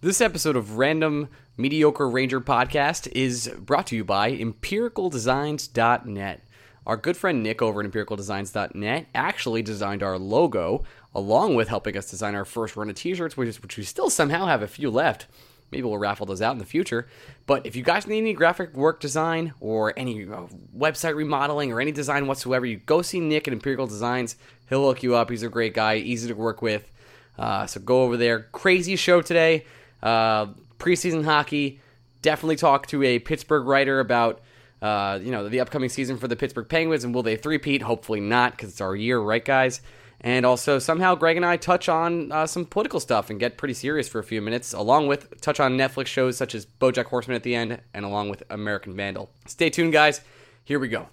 This episode of Random Mediocre Ranger Podcast is brought to you by EmpiricalDesigns.net. Our good friend Nick over at EmpiricalDesigns.net actually designed our logo, along with helping us design our first run of t-shirts, which we still somehow have a few left. Maybe we'll raffle those out in the future. But if you guys need any graphic work design or any website remodeling or any design whatsoever, you go see Nick at Empirical Designs. He'll hook you up. He's a great guy, easy to work with. So go over there. Crazy show today. Preseason hockey. Definitely talk to a Pittsburgh writer about the upcoming season for the Pittsburgh Penguins and will they three-peat? Hopefully not, because it's our year, right, guys? And also somehow Greg and I touch on some political stuff and get pretty serious for a few minutes, along with touch on Netflix shows such as BoJack Horseman at the end, and along with American Vandal. Stay tuned, guys. Here we go.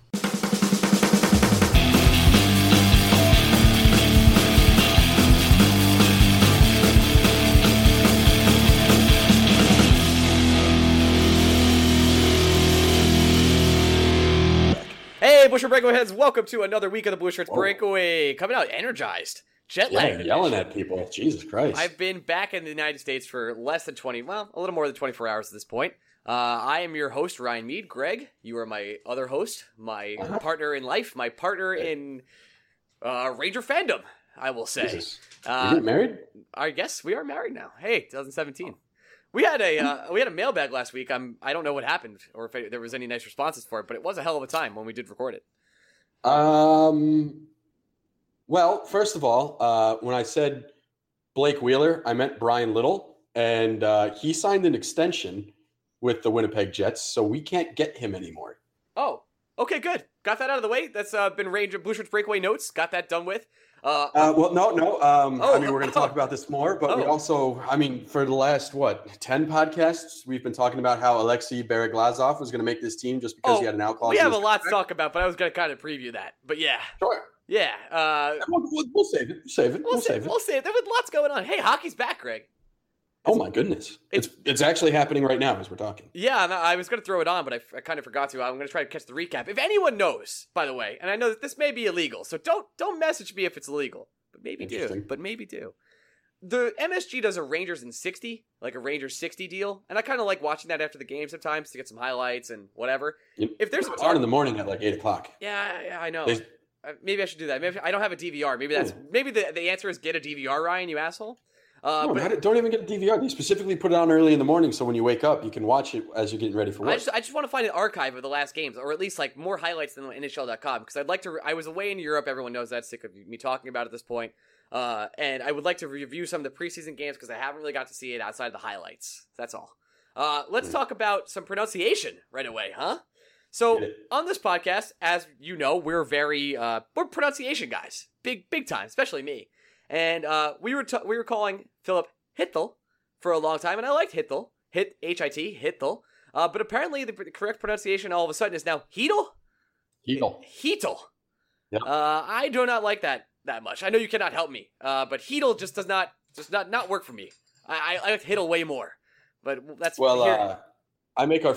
Hey, Blue Shirt Breakaways, welcome to another week of the Blue Shirts Breakaway. Coming out energized. Jet lag. Yeah, yelling at people. Jesus Christ. I've been back in the United States for less than 20, well, a little more than 24 hours at this point. I am your host, Ryan Mead. Greg, you are my other host, my partner in life, my partner in Ranger fandom, I will say. Jesus. Are you married? I guess we are married now. Hey, 2017. Oh. We had a mailbag last week. I don't know what happened or if there was any nice responses for it, but it was a hell of a time when we did record it. Well, first of all, when I said Blake Wheeler, I meant Brian Little, and he signed an extension with the Winnipeg Jets, so we can't get him anymore. Oh, okay, good. Got that out of the way. That's been Ranger Blue Shirts Breakaway Notes. Got that done with. No. We're going to talk about this more, but we also, for the last, 10 podcasts, we've been talking about how Alexei Bereglazov was going to make this team just because he had an out clause. We have a lot to talk about, but I was going to kind of preview that. But yeah. Sure. Yeah. We'll save it. We'll save it. There was lots going on. Hey, hockey's back, Greg. Oh, my goodness. It's actually happening right now as we're talking. Yeah, I was going to throw it on, but I kind of forgot to. I'm going to try to catch the recap. If anyone knows, by the way, and I know that this may be illegal, so don't message me if it's illegal. But maybe do. The MSG does a Rangers in 60, like a Rangers 60 deal, and I kind of like watching that after the game sometimes to get some highlights and whatever. If there's a in the morning at like 8 o'clock. Yeah, I know. Maybe I should do that. Maybe I don't have a DVR. Maybe the answer is get a DVR, Ryan, you asshole. Don't even get a DVR. They specifically put it on early in the morning, so when you wake up, you can watch it as you're getting ready for work. I just want to find an archive of the last games, or at least like more highlights than NHL.com, because I'd like to. I was away in Europe. Everyone knows that. Sick of me talking about it at this point. And I would like to review some of the preseason games because I haven't really got to see it outside of the highlights. That's all. Let's talk about some pronunciation right away, huh? So on this podcast, as you know, we're very we're pronunciation guys, big time, especially me. And we were calling Filip Chytil for a long time, and I liked Chytil, H-I-T, Chytil. But apparently the correct pronunciation all of a sudden is now Chytil? Chytil. Yep. I do not like that much. I know you cannot help me, but Chytil just does not work for me. I like Chytil way more, but that's... Well, I make a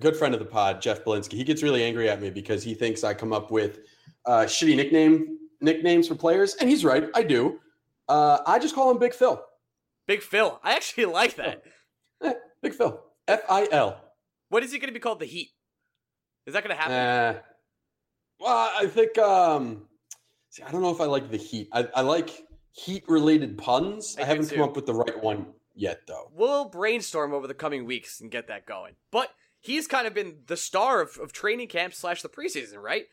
good friend of the pod, Jeff Belinsky. He gets really angry at me because he thinks I come up with shitty nicknames for players, and he's right, I do. I just call him Big Phil. Big Phil. I actually like that. Yeah, Big Phil. F-I-L. What is he going to be called? The Heat? Is that going to happen? Well, I think... I don't know if I like the Heat. I like Heat-related puns. I haven't come up with the right one yet, though. We'll brainstorm over the coming weeks and get that going. But he's kind of been the star of training camp / the preseason, right?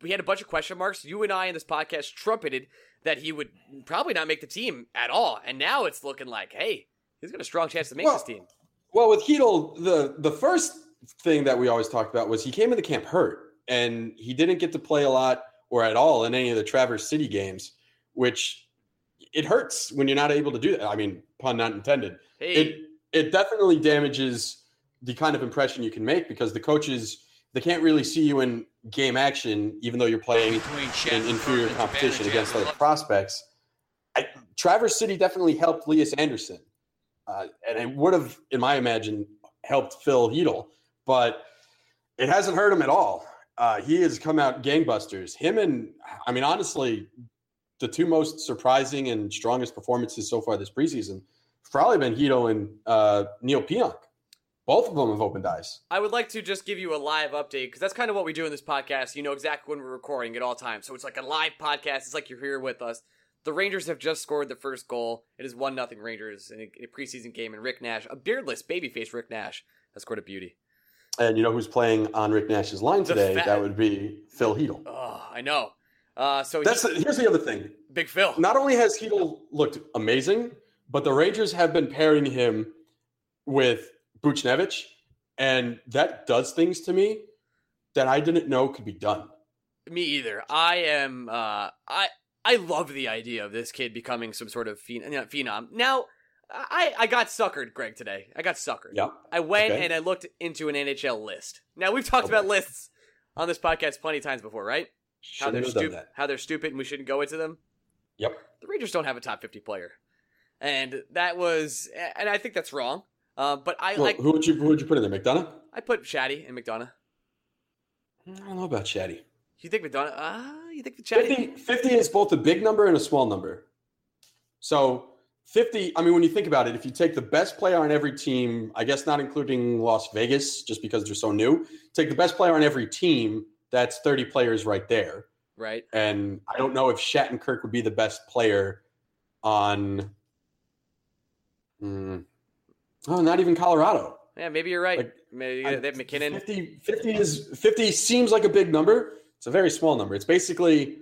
We had a bunch of question marks. You and I in this podcast trumpeted that he would probably not make the team at all. And now it's looking like, hey, he's got a strong chance to make this team. Well, with Chytil, the first thing that we always talked about was he came into camp hurt. And he didn't get to play a lot or at all in any of the Traverse City games, which it hurts when you're not able to do that. I mean, pun not intended. Hey. It definitely damages the kind of impression you can make, because the coaches, they can't really see you in game action, even though you're playing in inferior competition against other prospects. Traverse City definitely helped Lias Andersson, and it would have, in my imagine, helped Phil Chytil, but it hasn't hurt him at all. He has come out gangbusters. Him and, I mean, honestly, the two most surprising and strongest performances so far this preseason have probably been Chytil and Neal Pionk. Both of them have opened eyes. I would like to just give you a live update, because that's kind of what we do in this podcast. You know exactly when we're recording at all times. So it's like a live podcast. It's like you're here with us. The Rangers have just scored the first goal. It is 1-0 Rangers in a preseason game. And Rick Nash, a beardless, babyface Rick Nash, has scored a beauty. And you know who's playing on Rick Nash's line today? That would be Phil Chytil. Oh, I know. Here's the other thing. Big Phil. Not only has Chytil looked amazing, but the Rangers have been pairing him with Buchnevich, and that does things to me that I didn't know could be done. Me either. I love the idea of this kid becoming some sort of phenom. Now, I got suckered, Greg, today. I got suckered. Yeah. I went and I looked into an NHL list. Now, we've talked about lists on this podcast plenty of times before, right? How they're stupid and we shouldn't go into them. Yep. The Rangers don't have a top 50 player. And I think that's wrong. But I like. Who would you put in there? McDonough? I put Shatty and McDonough. I don't know about Shatty. You think McDonough? You think Shatty? 50 is both a big number and a small number. So 50. I mean, when you think about it, if you take the best player on every team, I guess not including Las Vegas, just because they're so new. Take the best player on every team. That's 30 players right there. Right. And I don't know if Shattenkirk would be the best player on. Oh, not even Colorado. Yeah, maybe you're right. Like, maybe they have McKinnon. 50 seems like a big number. It's a very small number. It's basically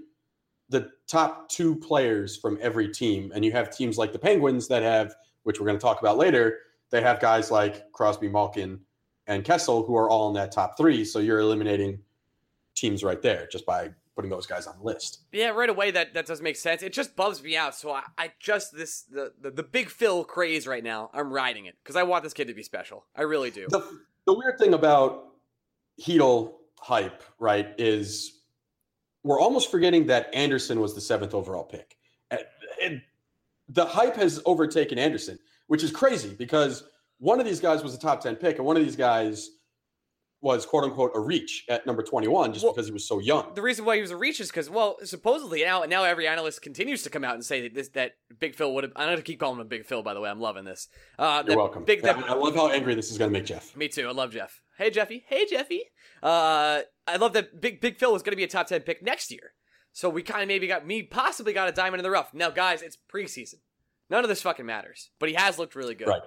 the top two players from every team. And you have teams like the Penguins that have, which we're going to talk about later, they have guys like Crosby, Malkin, and Kessel who are all in that top three. So you're eliminating teams right there just by putting those guys on the list. Yeah, right away that does make sense. It just bums me out. So the Big Phil craze right now, I'm riding it because I want this kid to be special. I really do. The weird thing about Chytil hype, right, is we're almost forgetting that Andersson was the 7th overall pick. And the hype has overtaken Andersson, which is crazy because one of these guys was a top 10 pick and one of these guys was quote-unquote a reach at number 21 because he was so young. The reason why he was a reach is because, supposedly now every analyst continues to come out and say that Big Phil would have... I'm going to keep calling him Big Phil, by the way. I'm loving this. You're welcome. I love how angry this is going to make Jeff. Me too. I love Jeff. Hey, Jeffy. I love that Big Phil was going to be a top 10 pick next year. So we kind of possibly got a diamond in the rough. Now, guys, it's preseason. None of this fucking matters. But he has looked really good. Right.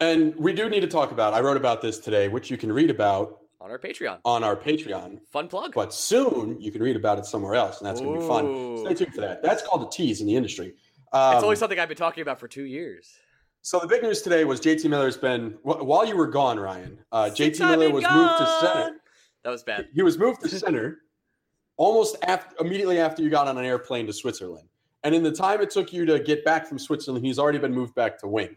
And we do need to talk about, I wrote about this today, which you can read about on our Patreon. Fun plug. But soon you can read about it somewhere else, and that's going to be fun. Stay tuned for that. That's called a tease in the industry. It's always something I've been talking about for 2 years. So the big news today was JT Miller's been, while you were gone, Ryan, moved to center. That was bad. He was moved to center almost immediately after you got on an airplane to Switzerland. And in the time it took you to get back from Switzerland, he's already been moved back to wing,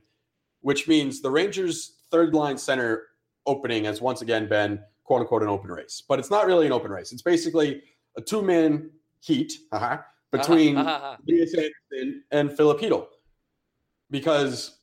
which means the Rangers' third-line center opening has once again been, quote-unquote, an open race. But it's not really an open race. It's basically a two-man heat between Lias Andersson and Filip Chytil. Because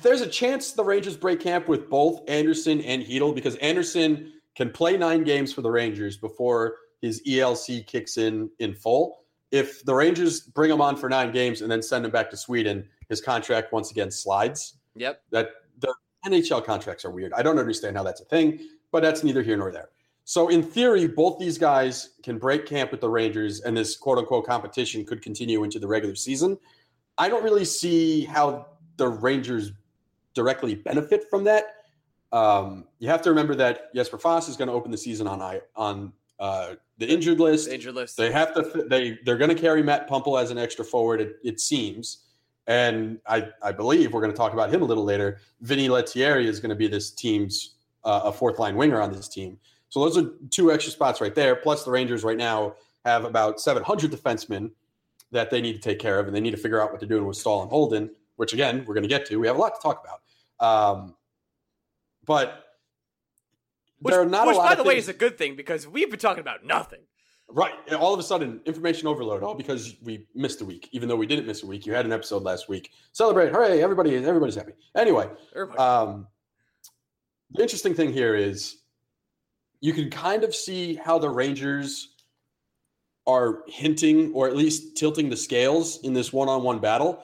there's a chance the Rangers break camp with both Andersson and Chytil, because Andersson can play 9 games for the Rangers before his ELC kicks in full. If the Rangers bring him on for 9 games and then send him back to Sweden, his contract once again slides. Yep. That the NHL contracts are weird. I don't understand how that's a thing, but that's neither here nor there. So in theory, both these guys can break camp with the Rangers, and this quote-unquote competition could continue into the regular season. I don't really see how the Rangers directly benefit from that. You have to remember that Jesper Foss is going to open the season on the injured list. They have to. They're going to carry Matt Puempel as an extra forward. It seems. And I believe we're going to talk about him a little later. Vinni Lettieri is going to be this team's a fourth-line winger on this team. So those are 2 extra spots right there. Plus the Rangers right now have about 700 defensemen. that they need to take care of, and they need to figure out what they're doing with Staal and Holden, which, again, we're going to get to. We have a lot to talk about. But there are not a lot of things. Which, by the way, is a good thing, because we've been talking about nothing. Right. And all of a sudden, information overload, all because we missed a week. Even though we didn't miss a week, you had an episode last week. Celebrate. Hooray, everybody's happy. Anyway, the interesting thing here is you can kind of see how the Rangers are hinting or at least tilting the scales in this one-on-one battle.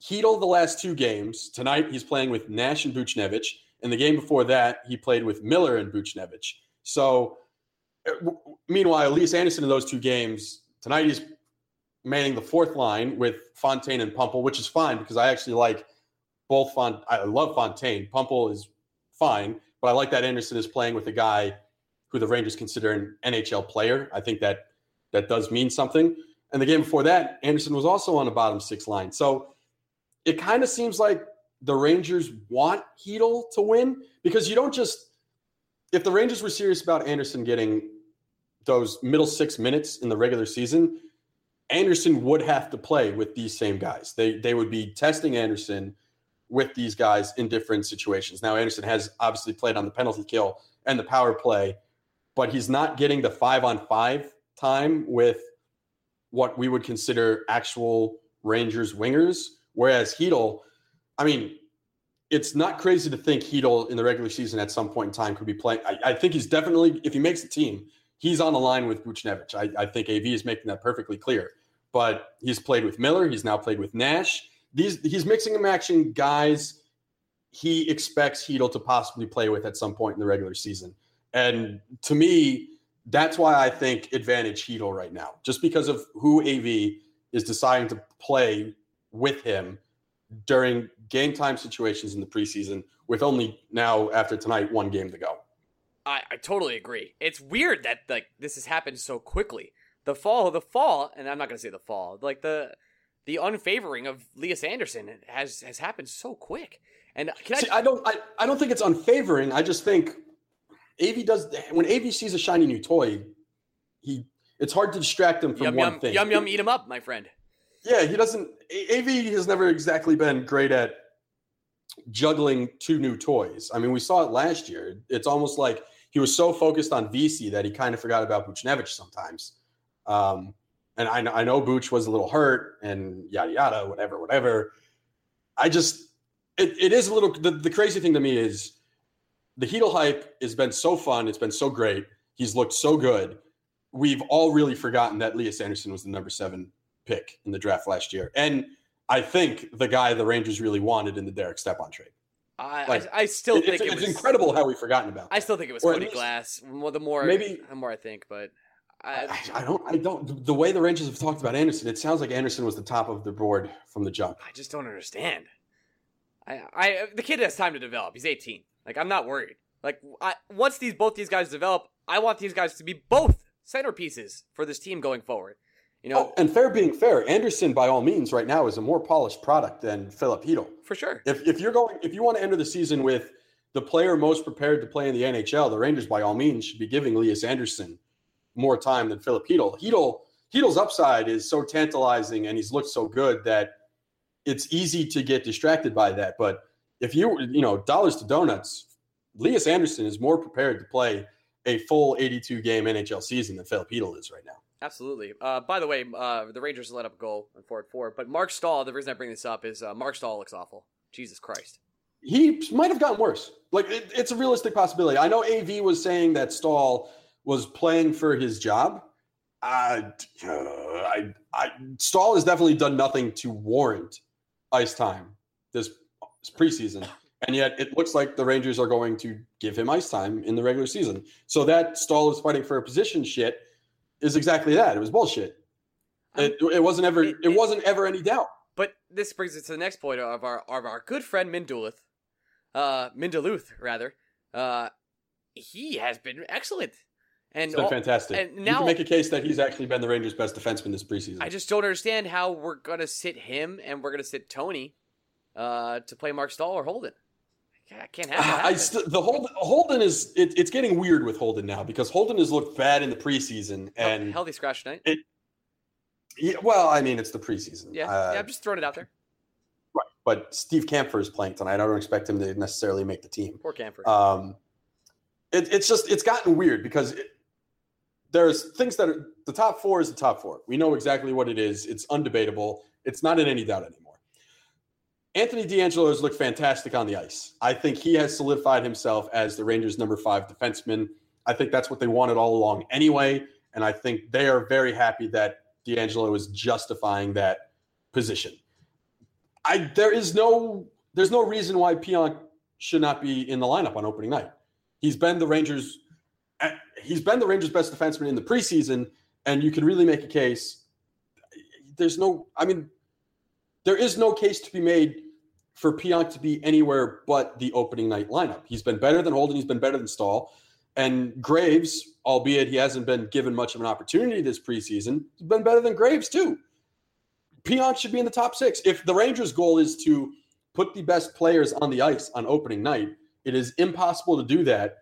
Chytil, the last two games, tonight he's playing with Nash and Buchnevich, and the game before that he played with Miller and Buchnevich. So meanwhile, Lias Andersson in those two games, tonight he's manning the fourth line with Fontaine and Puempel, which is fine because I actually like both. I love Fontaine. Puempel is fine, but I like that Andersson is playing with a guy who the Rangers consider an NHL player. I think that does mean something. And the game before that, Andersson was also on the bottom six line. So it kind of seems like the Rangers want Chytil to win, because you don't just – if the Rangers were serious about Andersson getting those middle 6 minutes in the regular season, Andersson would have to play with these same guys. They would be testing Andersson with these guys in different situations. Now, Andersson has obviously played on the penalty kill and the power play, but he's not getting the 5-on-5 time with what we would consider actual Rangers wingers. Whereas Chytil, I mean, it's not crazy to think Chytil in the regular season at some point in time could be playing. I think he's definitely, if he makes the team, he's on the line with Buchnevich. I think AV is making that perfectly clear. But he's played with Miller. He's now played with Nash. He's mixing and matching guys he expects Chytil to possibly play with at some point in the regular season. And to me, that's why I think advantage Chytil right now, just because of who AV is deciding to play with him during game time situations in the preseason, with only now after tonight one game to go. I totally agree. It's weird that this has happened so quickly. The fall, and I'm not going to say the fall, like the unfavoring of Lias Andersson has happened so quick. And I don't think it's unfavoring. I just think AV does, when AV sees a shiny new toy, it's hard to distract him from one thing. Yum, yum, eat him up, my friend. Yeah, AV has never exactly been great at juggling two new toys. I mean, we saw it last year. It's almost like he was so focused on VC that he kind of forgot about Buchnevich sometimes. And I know Buch was a little hurt and yada, yada, whatever. I just, it is a little, the crazy thing to me is, the Chytil hype has been so fun. It's been so great. He's looked so good. We've all really forgotten that Lias Andersson was the number 7 pick in the draft last year. And I think the guy the Rangers really wanted in the Derek Stepan trade. I still think it was... It's incredible how we've forgotten about that. I still think it was Cody Glass. The more I think, but... I don't. The way the Rangers have talked about Andersson, it sounds like Andersson was the top of the board from the jump. I just don't understand. The kid has time to develop. He's 18. Like, I'm not worried. Like, once both these guys develop, I want these guys to be both centerpieces for this team going forward. You know, and being fair, Andersson by all means right now is a more polished product than Filip Chytil. For sure. If you want to enter the season with the player most prepared to play in the NHL, the Rangers by all means should be giving Lias Andersson more time than Filip Chytil. Hedel's upside is so tantalizing and he's looked so good that it's easy to get distracted by that, but if you dollars to donuts, Lias Andersson is more prepared to play a full 82-game NHL season than Filip Chytil is right now. Absolutely. By the way, the Rangers let up a goal on forward 4, but Marc Staal, the reason I bring this up is Marc Staal looks awful. Jesus Christ. He might have gotten worse. Like, it's a realistic possibility. I know AV was saying that Staal was playing for his job. Staal has definitely done nothing to warrant ice time this preseason, and yet it looks like the Rangers are going to give him ice time in the regular season. So that Staal is fighting for a position shit is exactly that. It was bullshit. It wasn't ever any doubt. But this brings us to the next point of our good friend Minduluth. He has been excellent. And it's been fantastic. And now, you can make a case that he's actually been the Rangers' best defenseman this preseason. I just don't understand how we're going to sit him and we're going to sit Tony to play Marc Staal or Holden. I can't have that. Holden is it's getting weird with Holden now because Holden has looked bad in the preseason and healthy scratch tonight. Yeah, well, I mean, it's the preseason. Yeah, I'm just throwing it out there. Right, but Steve Kampfer is playing tonight. I don't expect him to necessarily make the team. Poor Kampfer. It's gotten weird because there's things that are – the top four is the top four. We know exactly what it is. It's undebatable. It's not in any doubt anymore. Anthony DeAngelo has looked fantastic on the ice. I think he has solidified himself as the Rangers' number 5 defenseman. I think that's what they wanted all along anyway, and I think they are very happy that DeAngelo is justifying that position. There's no reason why Pionk should not be in the lineup on opening night. He's been the Rangers' best defenseman in the preseason, and you can really make a case. There is no case to be made for Pionk to be anywhere but the opening night lineup. He's been better than Holden. He's been better than Staal. And Graves, albeit he hasn't been given much of an opportunity this preseason, he's been better than Graves too. Pionk should be in the top 6. If the Rangers' goal is to put the best players on the ice on opening night, it is impossible to do that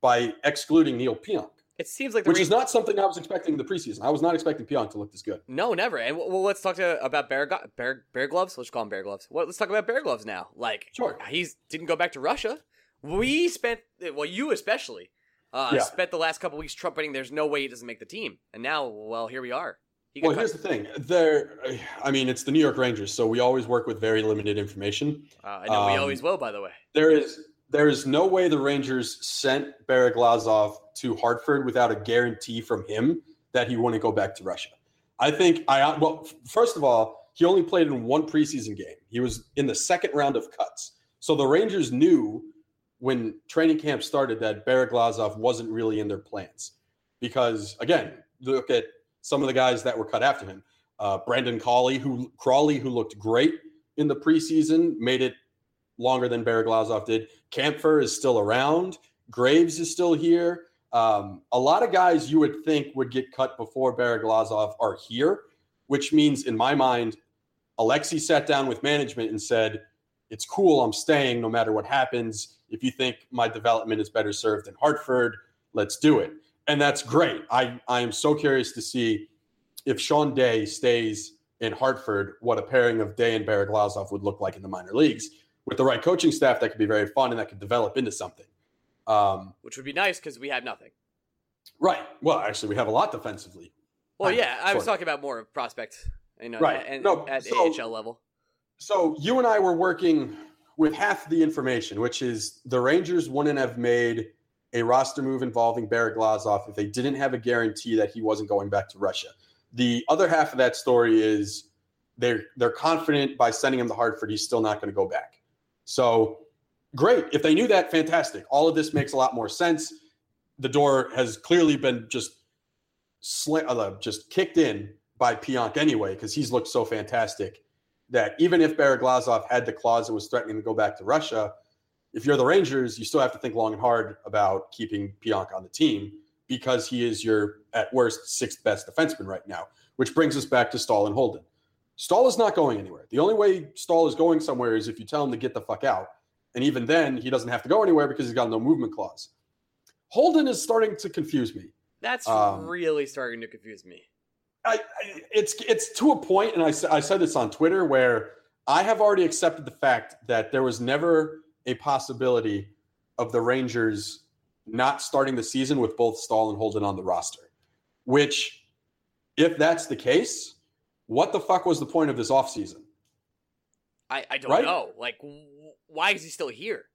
by excluding Neal Pionk. It seems like which is not something I was expecting in the preseason. I was not expecting Pionk to look this good. No, never. And well, let's talk about Bereglazov. Let's call him Bereglazov. Well, let's talk about Bereglazov now. Like, sure, he didn't go back to Russia. We spent, well, you especially, spent the last couple weeks trumpeting there's no way he doesn't make the team. And now, well, here we are. Here's the thing. It's the New York Rangers, so we always work with very limited information. I know we always will, by the way. There is no way the Rangers sent Bereglazov to Hartford without a guarantee from him that he wouldn't go back to Russia. First of all, he only played in one preseason game. He was in the second round of cuts. So the Rangers knew when training camp started that Bereglazov wasn't really in their plans. Because, again, look at some of the guys that were cut after him. Brandon Crawley, who looked great in the preseason, made it longer than Bereglazov did. Kampfer is still around. Graves is still here. A lot of guys you would think would get cut before Bereglazov are here, which means, in my mind, Alexei sat down with management and said, it's cool, I'm staying no matter what happens. If you think my development is better served in Hartford, let's do it. And that's great. I am so curious to see if Sean Day stays in Hartford, what a pairing of Day and Bereglazov would look like in the minor leagues. With the right coaching staff, that could be very fun and that could develop into something. Which would be nice because we have nothing. Right. Well, actually, we have a lot defensively. Well, yeah, I was talking about more prospects, at AHL level. So you and I were working with half the information, which is the Rangers wouldn't have made a roster move involving Bereglazov if they didn't have a guarantee that he wasn't going back to Russia. The other half of that story is they're confident by sending him to Hartford, he's still not going to go back. So great. If they knew that, fantastic. All of this makes a lot more sense. The door has clearly been just kicked in by Pionk anyway, because he's looked so fantastic that even if Bereglazov had the clause that was threatening to go back to Russia, if you're the Rangers, you still have to think long and hard about keeping Pionk on the team because he is your, at worst, 6th best defenseman right now, which brings us back to Staal and Holden. Staal is not going anywhere. The only way Staal is going somewhere is if you tell him to get the fuck out. And even then, he doesn't have to go anywhere because he's got no movement clause. Holden is starting to confuse me. That's really starting to confuse me. It's to a point, and I said this on Twitter, where I have already accepted the fact that there was never a possibility of the Rangers not starting the season with both Staal and Holden on the roster. Which, if that's the case... what the fuck was the point of this offseason? I don't know. Like, why is he still here?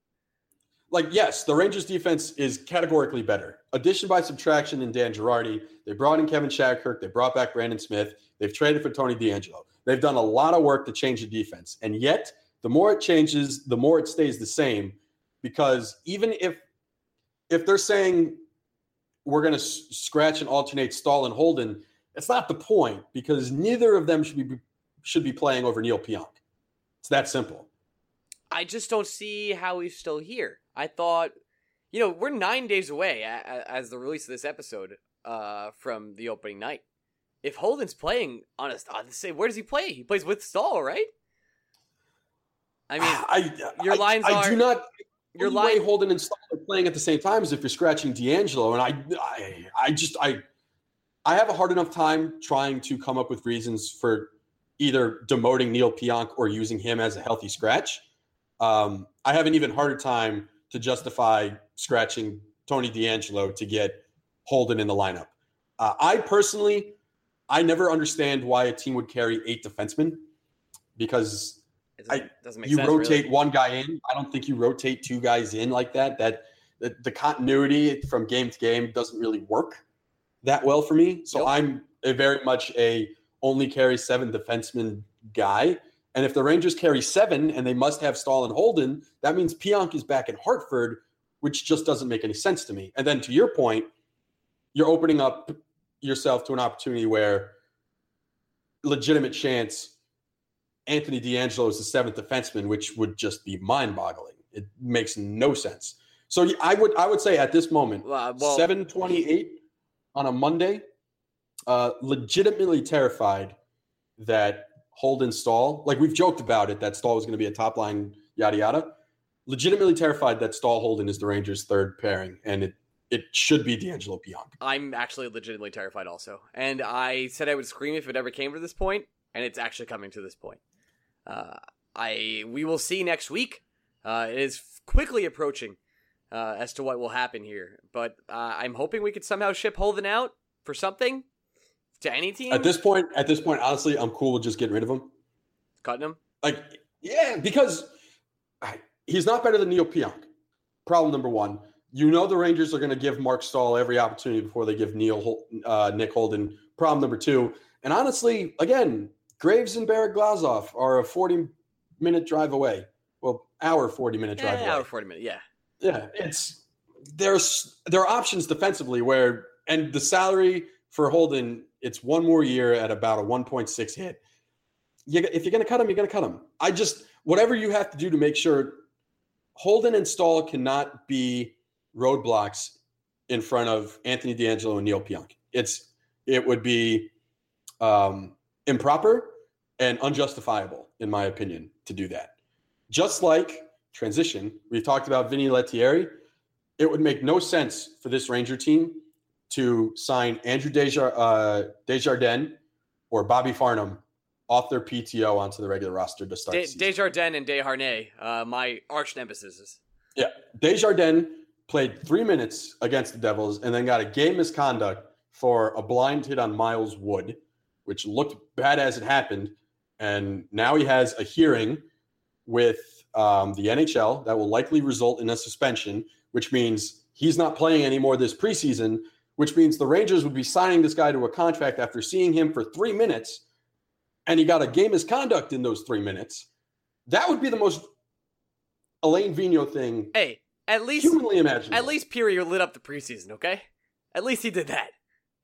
Like, yes, the Rangers defense is categorically better. Addition by subtraction in Dan Girardi. They brought in Kevin Shattenkirk. They brought back Brandon Smith. They've traded for Tony DeAngelo. They've done a lot of work to change the defense. And yet, the more it changes, the more it stays the same. Because even if they're saying we're going to scratch and alternate Staal and Holden, it's not the point because neither of them should be playing over Neal Pionk. It's that simple. I just don't see how he's still here. I thought, we're 9 days away as the release of this episode from the opening night. If Holden's playing, where does he play? He plays with Staal, right? I mean, the way Holden and Staal are playing at the same time is if you're scratching DeAngelo, and I I have a hard enough time trying to come up with reasons for either demoting Neal Pionk or using him as a healthy scratch. I have an even harder time to justify scratching Tony DeAngelo to get Holden in the lineup. I never understand why a team would carry 8 defensemen because it doesn't make sense, rotate really. One guy in. I don't think you rotate 2 guys in like that. The continuity from game to game doesn't really work that well for me. So I'm very much only carry 7 defensemen guy. And if the Rangers carry 7 and they must have Staal and Holden, that means Pionk is back in Hartford, which just doesn't make any sense to me. And then to your point, you're opening up yourself to an opportunity where legitimate chance Anthony DeAngelo is the 7th defenseman, which would just be mind-boggling. It makes no sense. So I would say at this moment, 7:28 on a Monday, legitimately terrified that Holden Staal, like we've joked about it, that Staal was going to be a top line, yada, yada. Legitimately terrified that Staal Holden is the Rangers' 3rd pairing, and it should be DeAngelo Pionk. I'm actually legitimately terrified also. And I said I would scream if it ever came to this point, and it's actually coming to this point. We will see next week. It is quickly approaching as to what will happen here. But I'm hoping we could somehow ship Holden out for something. To any team? At this point, honestly, I'm cool with just getting rid of him. Cutting him? Because he's not better than Neal Pionk. Problem number one. You know the Rangers are going to give Marc Staal every opportunity before they give Nick Holden. Problem number two. And honestly, again, Graves and Bereglazov are a 40-minute drive away. Well, hour 40-minute drive away. Hour 40-minute, yeah. Yeah, there are options defensively where – and the salary for Holden – it's one more year at about a 1.6 hit. If you're going to cut him, you're going to cut him. Whatever you have to do to make sure Holden and Staal cannot be roadblocks in front of Anthony DeAngelo and Neal Pionk. It would be improper and unjustifiable, in my opinion, to do that. Just like transition, we've talked about Vinni Lettieri. It would make no sense for this Ranger team to sign Andrew Desjardins or Bobby Farnham off their PTO onto the regular roster to start the season. Desjardins and Desharnais, my arch nemesis. Yeah, Desjardins played 3 minutes against the Devils and then got a game misconduct for a blind hit on Miles Wood, which looked bad as it happened, and now he has a hearing with the NHL that will likely result in a suspension, which means he's not playing anymore this preseason, which means the Rangers would be signing this guy to a contract after seeing him for 3 minutes, and he got a game misconduct in those 3 minutes. That would be the most Elaine Vigneault thing humanly imaginable. At least Piri lit up the preseason, okay? At least he did that.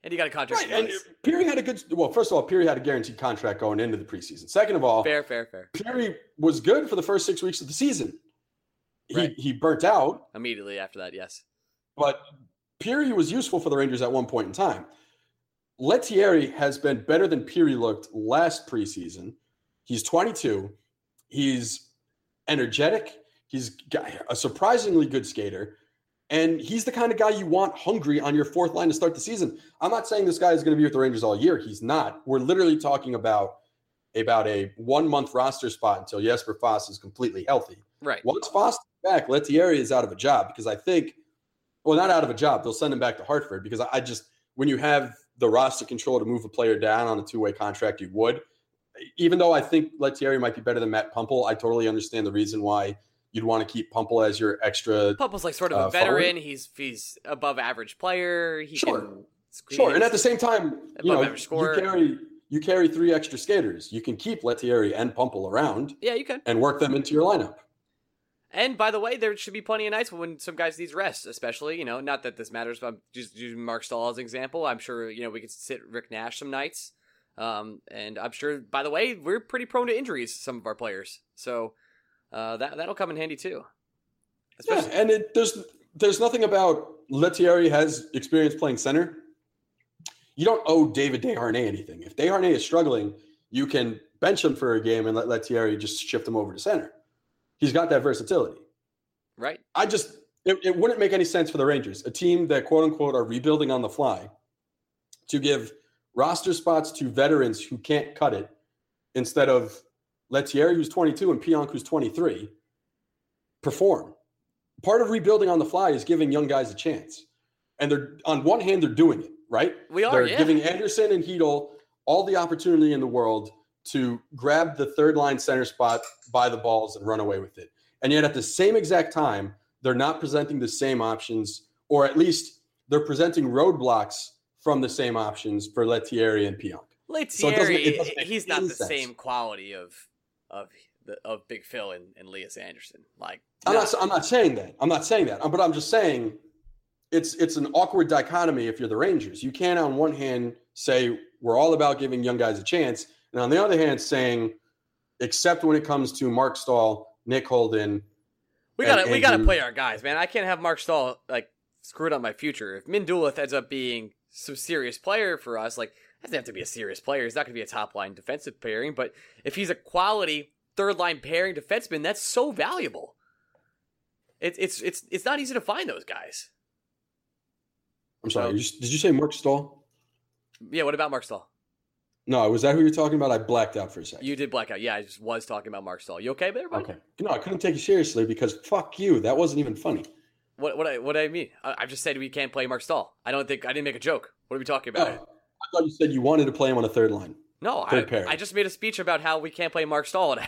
And he got a contract. Right, and Piri had a good... Well, first of all, Piri had a guaranteed contract going into the preseason. Second of all... Fair. Piri was good for the first 6 weeks of the season. Right. He burnt out. Immediately after that, yes. But... Piri was useful for the Rangers at one point in time. Lettieri has been better than Piri looked last preseason. He's 22. He's energetic. He's a surprisingly good skater. And he's the kind of guy you want hungry on your 4th line to start the season. I'm not saying this guy is going to be with the Rangers all year. He's not. We're literally talking about a 1-month roster spot until Jesper Foss is completely healthy. Right. Once Foss is back, Lettieri is out of a job because I think – well, not out of a job. They'll send him back to Hartford because when you have the roster control to move a player down on a 2-way contract, you would. Even though I think Lettieri might be better than Matt Puempel, I totally understand the reason why you'd want to keep Puempel as your extra. Pumpel's like sort of a veteran. Forward. He's above average player. Sure. And at the same time, you carry 3 extra skaters. You can keep Lettieri and Puempel around. Yeah, you can. And work them into your lineup. And by the way, there should be plenty of nights when some guys need rest, especially, not that this matters, but I'm just using Marc Staal as an example. I'm sure, we could sit Rick Nash some nights. And I'm sure, by the way, we're pretty prone to injuries, some of our players. So that'll come in handy too. Especially. Yeah, and there's nothing about Lettieri has experience playing center. You don't owe David Desharnais anything. If Desharnais is struggling, you can bench him for a game and let Lettieri just shift him over to center. He's got that versatility. Right. It wouldn't make any sense for the Rangers, a team that, quote-unquote, are rebuilding on the fly, to give roster spots to veterans who can't cut it instead of Lettieri, who's 22, and Pionk, who's 23, perform. Part of rebuilding on the fly is giving young guys a chance. And they're, on one hand, they're doing it, right? We are, they're giving Andersson and Chytil all the opportunity in the world to grab the third-line center spot by the balls and run away with it. And yet at the same exact time, they're not presenting the same options, or at least they're presenting roadblocks from the same options for Lettieri and Pionk. Lettieri, so it doesn't he's not the sense. Same quality of Big Phil and Lias Andersson. Like, I'm not saying that. But I'm just saying it's an awkward dichotomy if you're the Rangers. You can't on one hand say we're all about giving young guys a chance, and on the other hand saying, except when it comes to Marc Staal, Nick Holden, we gotta play our guys, man. I can't have Marc Staal like screwed up my future. If Mindulith ends up being some serious player for us, like. Doesn't have to be a serious player. He's not going to be a top-line defensive pairing, but if he's a quality third-line pairing defenseman, that's so valuable. It's not easy to find those guys. I'm sorry. Did you say Marc Staal? Yeah, what about Marc Staal? No, was that who you're talking about? I blacked out for a second. You did black out. Yeah, I just was talking about Marc Staal. You okay there, buddy? Okay. No, I couldn't take you seriously because fuck you. That wasn't even funny. What do I mean? I just said we can't play Marc Staal. I didn't make a joke. What are we talking about? Oh. I thought you said you wanted to play him on a third line. No, I just made a speech about how we can't play Marc Staal, and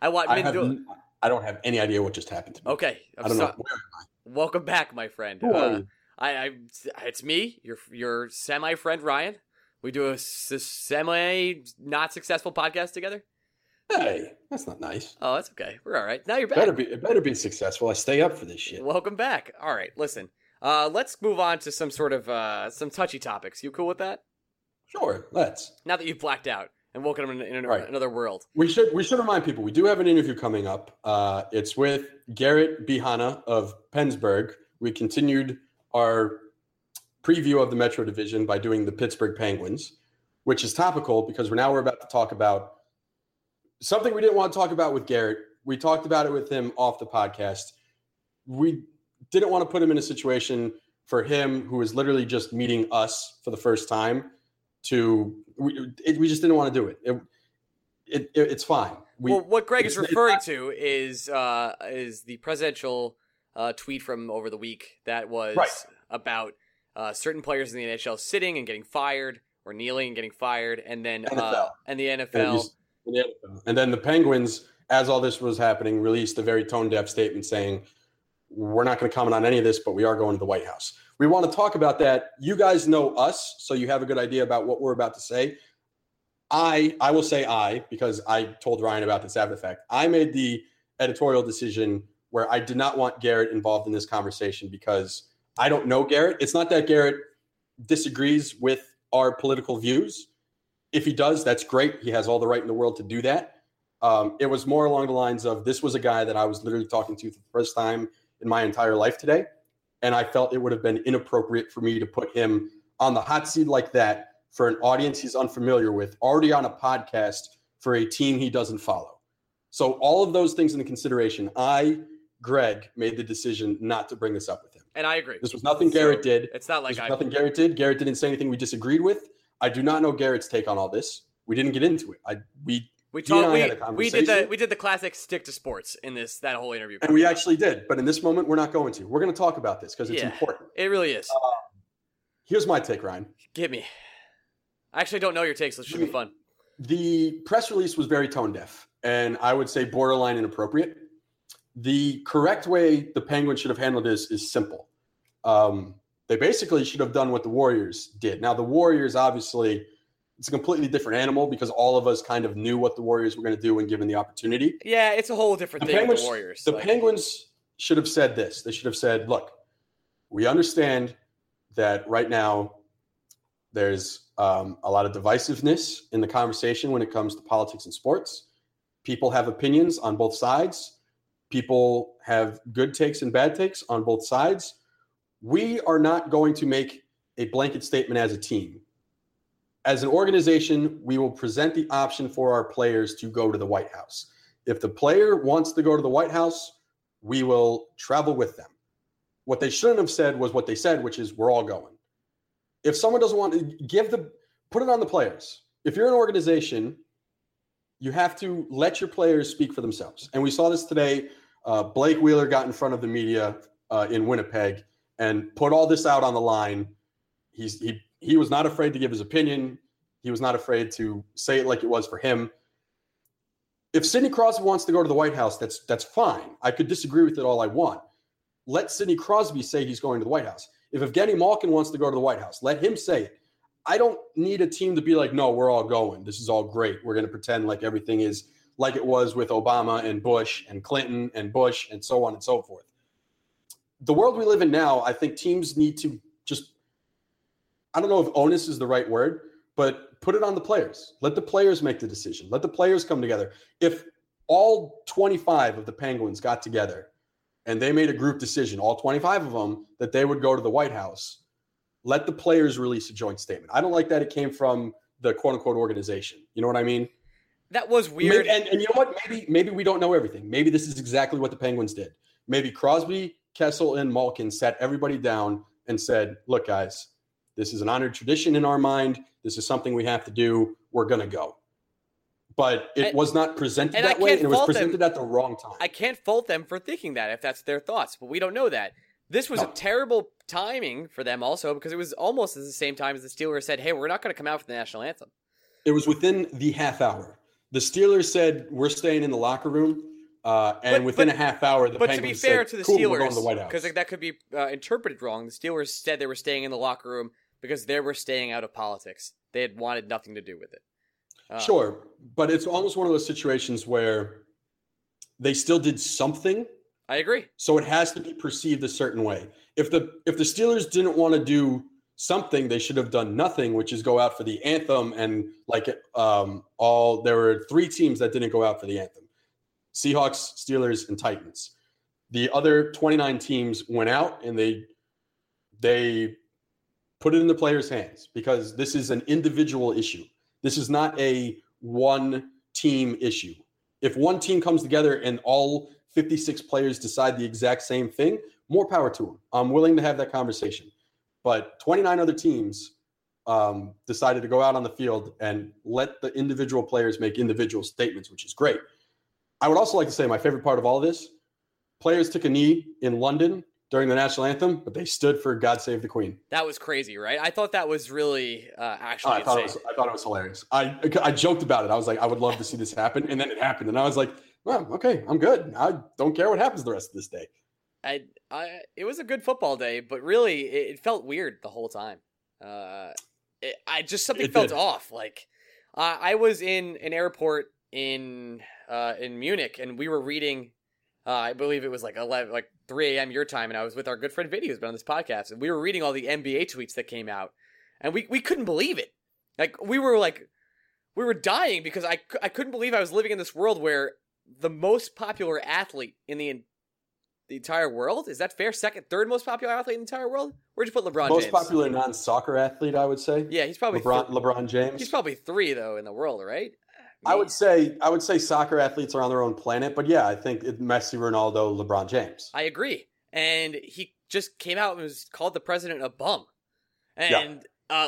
I want Mindulith. I don't have any idea what just happened to me. Okay, I don't know. Where am I? Welcome back, my friend. Who are you? It's me, your semi friend Ryan. We do a semi not successful podcast together. Hey, that's not nice. Oh, that's okay. We're all right. Now you're back. It better be successful. I stay up for this shit. Welcome back. All right, listen. Let's move on to some sort of some touchy topics. You cool with that? Sure, let's. Now that you've blacked out and woken up in another world. We should remind people, we do have an interview coming up. It's with Garrett Bihanna of Pennsburg. We continued our preview of the Metro Division by doing the Pittsburgh Penguins, which is topical because we're about to talk about something we didn't want to talk about with Garrett. We talked about it with him off the podcast. We didn't want to put him in a situation for him who is literally just meeting us for the first time. We just didn't want to do it. It's fine. What Greg is referring to is the presidential tweet from over the week that was about certain players in the NHL sitting and getting fired or kneeling and getting fired, and then and the NFL. And then the Penguins, as all this was happening, released a very tone-deaf statement saying, we're not going to comment on any of this, but we are going to the White House. We want to talk about that. You guys know us, so you have a good idea about what we're about to say. I will say because I told Ryan about this after the fact. I made the editorial decision where I did not want Garrett involved in this conversation because I don't know Garrett. It's not that Garrett disagrees with our political views. If he does, that's great. He has all the right in the world to do that. It was more along the lines of this was a guy that I was literally talking to for the first time in my entire life today. And I felt it would have been inappropriate for me to put him on the hot seat like that for an audience he's unfamiliar with, already on a podcast for a team he doesn't follow. So all of those things into consideration, Greg, made the decision not to bring this up with him. And I agree. This was nothing Garrett did. It's not like nothing Garrett did. Garrett didn't say anything we disagreed with. I do not know Garrett's take on all this. We didn't get into it. We did the classic stick to sports in that whole interview. And we actually did. But in this moment, we're not going to. We're going to talk about this because it's important. It really is. Here's my take, Ryan. Give me. I actually don't know your takes. So this should be fun. The press release was very tone deaf and I would say borderline inappropriate. The correct way the Penguins should have handled this is simple. They basically should have done what the Warriors did. Now, the Warriors obviously – it's a completely different animal because all of us kind of knew what the Warriors were going to do when given the opportunity. Yeah, it's a whole different thing with the Warriors. The Penguins should have said this. They should have said, look, we understand that right now there's a lot of divisiveness in the conversation when it comes to politics and sports. People have opinions on both sides. People have good takes and bad takes on both sides. We are not going to make a blanket statement as a team. As an organization, we will present the option for our players to go to the White House. If the player wants to go to the White House, we will travel with them. What they shouldn't have said was what they said, which is we're all going. If someone doesn't want to put it on the players. If you're an organization, you have to let your players speak for themselves. And we saw this today. Blake Wheeler got in front of the media in Winnipeg and put all this out on the line. He was not afraid to give his opinion. He was not afraid to say it like it was for him. If Sidney Crosby wants to go to the White House, that's fine. I could disagree with it all I want. Let Sidney Crosby say he's going to the White House. If Evgeny Malkin wants to go to the White House, let him say it. I don't need a team to be like, no, we're all going. This is all great. We're going to pretend like everything is like it was with Obama and Bush and Clinton and Bush and so on and so forth. The world we live in now, I think teams need to just, I don't know if onus is the right word, but put it on the players. Let the players make the decision. Let the players come together. If all 25 of the Penguins got together and they made a group decision, all 25 of them, that they would go to the White House, let the players release a joint statement. I don't like that it came from the quote-unquote organization. You know what I mean? That was weird. And you know what? Maybe we don't know everything. Maybe this is exactly what the Penguins did. Maybe Crosby, Kessel, and Malkin sat everybody down and said, look, guys, this is an honored tradition in our mind. This is something we have to do. We're going to go. But it was not presented that way, and it was presented at the wrong time. I can't fault them for thinking that if that's their thoughts, but we don't know that. This was a terrible timing for them also, because it was almost at the same time as the Steelers said, hey, we're not going to come out for the national anthem. It was within the half hour. The Steelers said, we're staying in the locker room, and within a half hour, the Penguins said, cool, we're going to the White House. Because that could be interpreted wrong. The Steelers said they were staying in the locker room because they were staying out of politics. They had wanted nothing to do with it. Sure, but it's almost one of those situations where they still did something. I agree. So it has to be perceived a certain way. If the Steelers didn't want to do something, they should have done nothing, which is go out for the anthem. And like there were three teams that didn't go out for the anthem: Seahawks, Steelers, and Titans. The other 29 teams went out and they put it in the players' hands, because this is an individual issue. This is not a one-team issue. If one team comes together and all 56 players decide the exact same thing, more power to them. I'm willing to have that conversation. But 29 other teams decided to go out on the field and let the individual players make individual statements, which is great. I would also like to say my favorite part of all of this, players took a knee in London during the national anthem, but they stood for God Save the Queen. That was crazy, right? I thought that was really actually insane. I thought it was hilarious. I joked about it. I was like, I would love to see this happen. And then it happened. And I was like, well, okay, I'm good. I don't care what happens the rest of this day. It was a good football day, but really it felt weird the whole time. Something felt off. Like I was in an airport in Munich, and we were reading, I believe it was like 3 a.m. your time, and I was with our good friend Vinny, who's been on this podcast, and we were reading all the NBA tweets that came out, and we couldn't believe it. We were dying, because I couldn't believe I was living in this world where the most popular athlete in the entire world, is that fair? Second, third most popular athlete in the entire world? Where'd you put LeBron James? Most popular non-soccer athlete, I would say. Yeah, he's probably LeBron James. He's probably 3 though in the world, right? I would say soccer athletes are on their own planet, but yeah, I think Messi, Ronaldo, LeBron James. I agree. And he just came out and was called the president a bum. And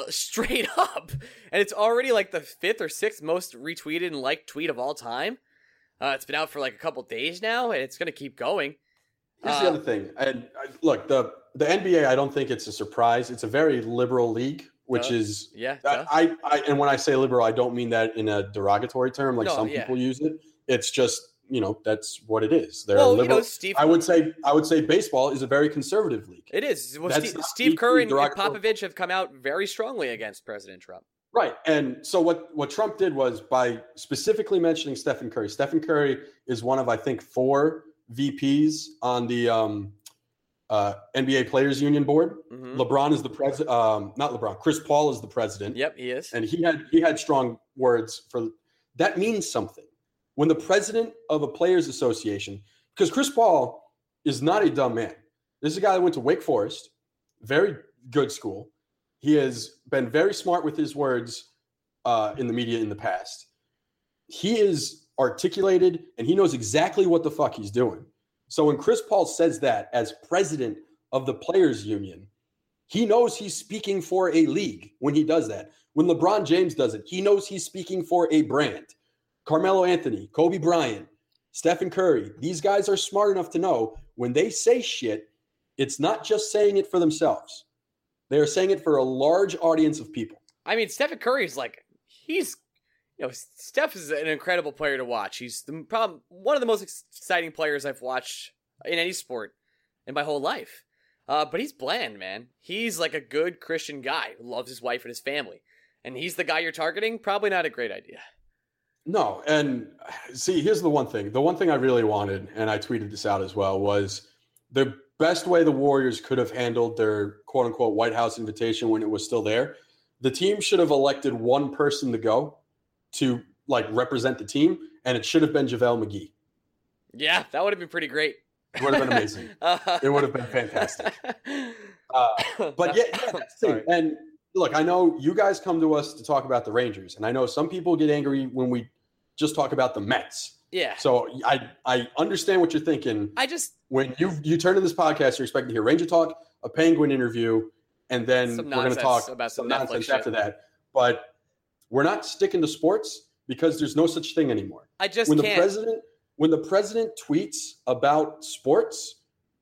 straight up. And it's already like the 5th or 6th most retweeted and liked tweet of all time. It's been out for like a couple days now, and it's going to keep going. Here's the other thing. And look, the NBA, I don't think it's a surprise. It's a very liberal league. And when I say liberal, I don't mean that in a derogatory term, like people use it. It's just, that's what it is. They're liberal. I would say baseball is a very conservative league. It is. Well, Steve Kerr and Popovich have come out very strongly against President Trump. Right. And so what Trump did was, by specifically mentioning Stephen Curry. Stephen Curry is one of, I think, 4 VPs on the NBA Players Union board. Mm-hmm. LeBron is the president. Not LeBron. Chris Paul is the president. Yep, he is. And he had strong words for that. Means something when the president of a players association, because Chris Paul is not a dumb man. This is a guy that went to Wake Forest, very good school. He has been very smart with his words in the media in the past. He is articulated, and he knows exactly what the fuck he's doing. So when Chris Paul says that as president of the Players Union, He knows he's speaking for a league when he does that. When LeBron James does it, he knows he's speaking for a brand. Carmelo Anthony, Kobe Bryant, Stephen Curry, these guys are smart enough to know when they say shit, it's not just saying it for themselves. They are saying it for a large audience of people. I mean, Stephen Curry is like, Steph is an incredible player to watch. He's one of the most exciting players I've watched in any sport in my whole life. But he's bland, man. He's like a good Christian guy who loves his wife and his family. And he's the guy you're targeting? Probably not a great idea. No, and see, here's the one thing. The one thing I really wanted, and I tweeted this out as well, was the best way the Warriors could have handled their quote-unquote White House invitation when it was still there. The team should have elected one person to go to, like, represent the team, and it should have been JaVale McGee. Yeah, that would have been pretty great. It would have been amazing. It would have been fantastic. But yeah, that's the thing. And look, I know you guys come to us to talk about the Rangers, and I know some people get angry when we just talk about the Mets. Yeah. So I understand what you're thinking. I just when you turn to this podcast, you're expecting to hear Ranger talk, a Penguin interview, and then we're going to talk about some nonsense after that. But we're not sticking to sports because there's no such thing anymore. I just when the president tweets about sports,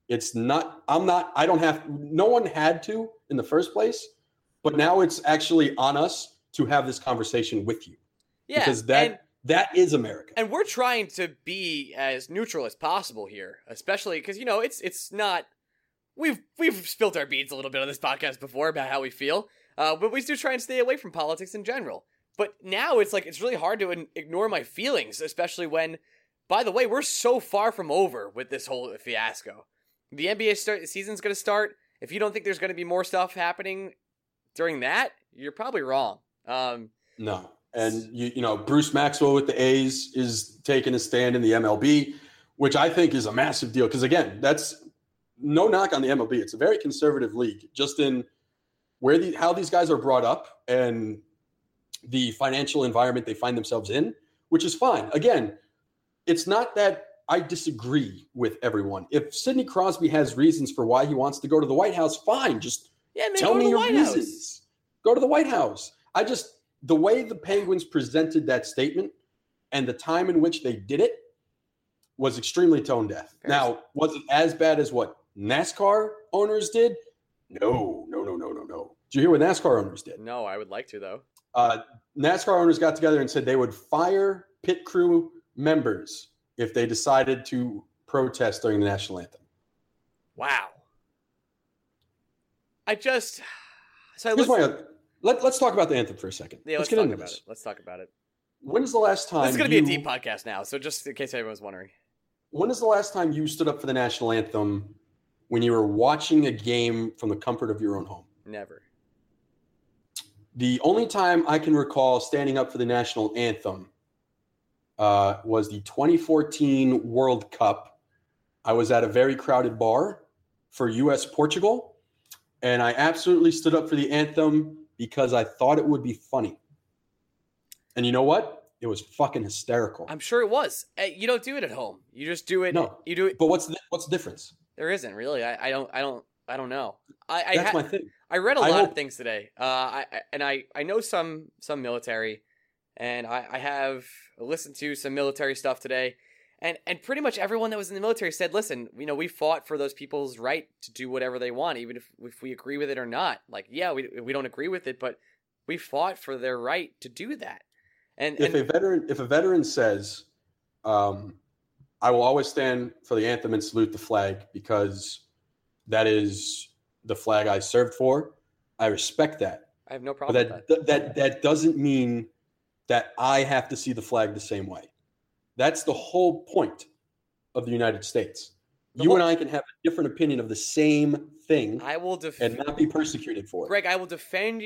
it's not. I don't have. No one had to in the first place, but now it's actually on us to have this conversation with you. Yeah, because that is America, and we're trying to be as neutral as possible here, especially because it's not. We've spilled our beans a little bit on this podcast before about how we feel, but we do try and stay away from politics in general. But now it's like it's really hard to ignore my feelings, especially when, by the way, we're so far from over with this whole fiasco. The NBA season's going to start. If you don't think there's going to be more stuff happening during that, you're probably wrong. No, and Bruce Maxwell with the A's is taking a stand in the MLB, which I think is a massive deal because again, that's. No knock on the MLB. It's a very conservative league, just in where how these guys are brought up and the financial environment they find themselves in, which is fine. Again, it's not that I disagree with everyone. If Sidney Crosby has reasons for why he wants to go to the White House, fine. Just tell me your reasons. Go to the White House. The way the Penguins presented that statement and the time in which they did it was extremely tone deaf. Now, was it as bad as what NASCAR owners did? No. Did you hear what NASCAR owners did? No, I would like to, though. NASCAR owners got together and said they would fire pit crew members if they decided to protest during the national anthem. Wow. Let's talk about the anthem for a second. Yeah, let's get into this. Let's talk about it. When's the last time? This is going to be a deep podcast now, so just in case everyone's wondering. When is the last time you stood up for the national anthem when you were watching a game from the comfort of your own home? Never. The only time I can recall standing up for the national anthem was the 2014 World Cup. I was at a very crowded bar for US-Portugal, and I absolutely stood up for the anthem because I thought it would be funny. And you know what? It was fucking hysterical. I'm sure it was. You don't do it at home. You just do it. No, you do it. But what's the difference? There isn't really. I don't know. That's my thing. I read a lot of things today. I know some military, and I have listened to some military stuff today, and pretty much everyone that was in the military said, listen, we fought for those people's right to do whatever they want, even if we agree with it or not. Like, yeah, we don't agree with it, but we fought for their right to do that. And if a veteran says, I will always stand for the anthem and salute the flag because that is the flag I served for, I respect that. I have no problem with that. That doesn't mean that I have to see the flag the same way. That's the whole point of the United States. And I can have a different opinion of the same thing and not be persecuted for it. Greg, I will defend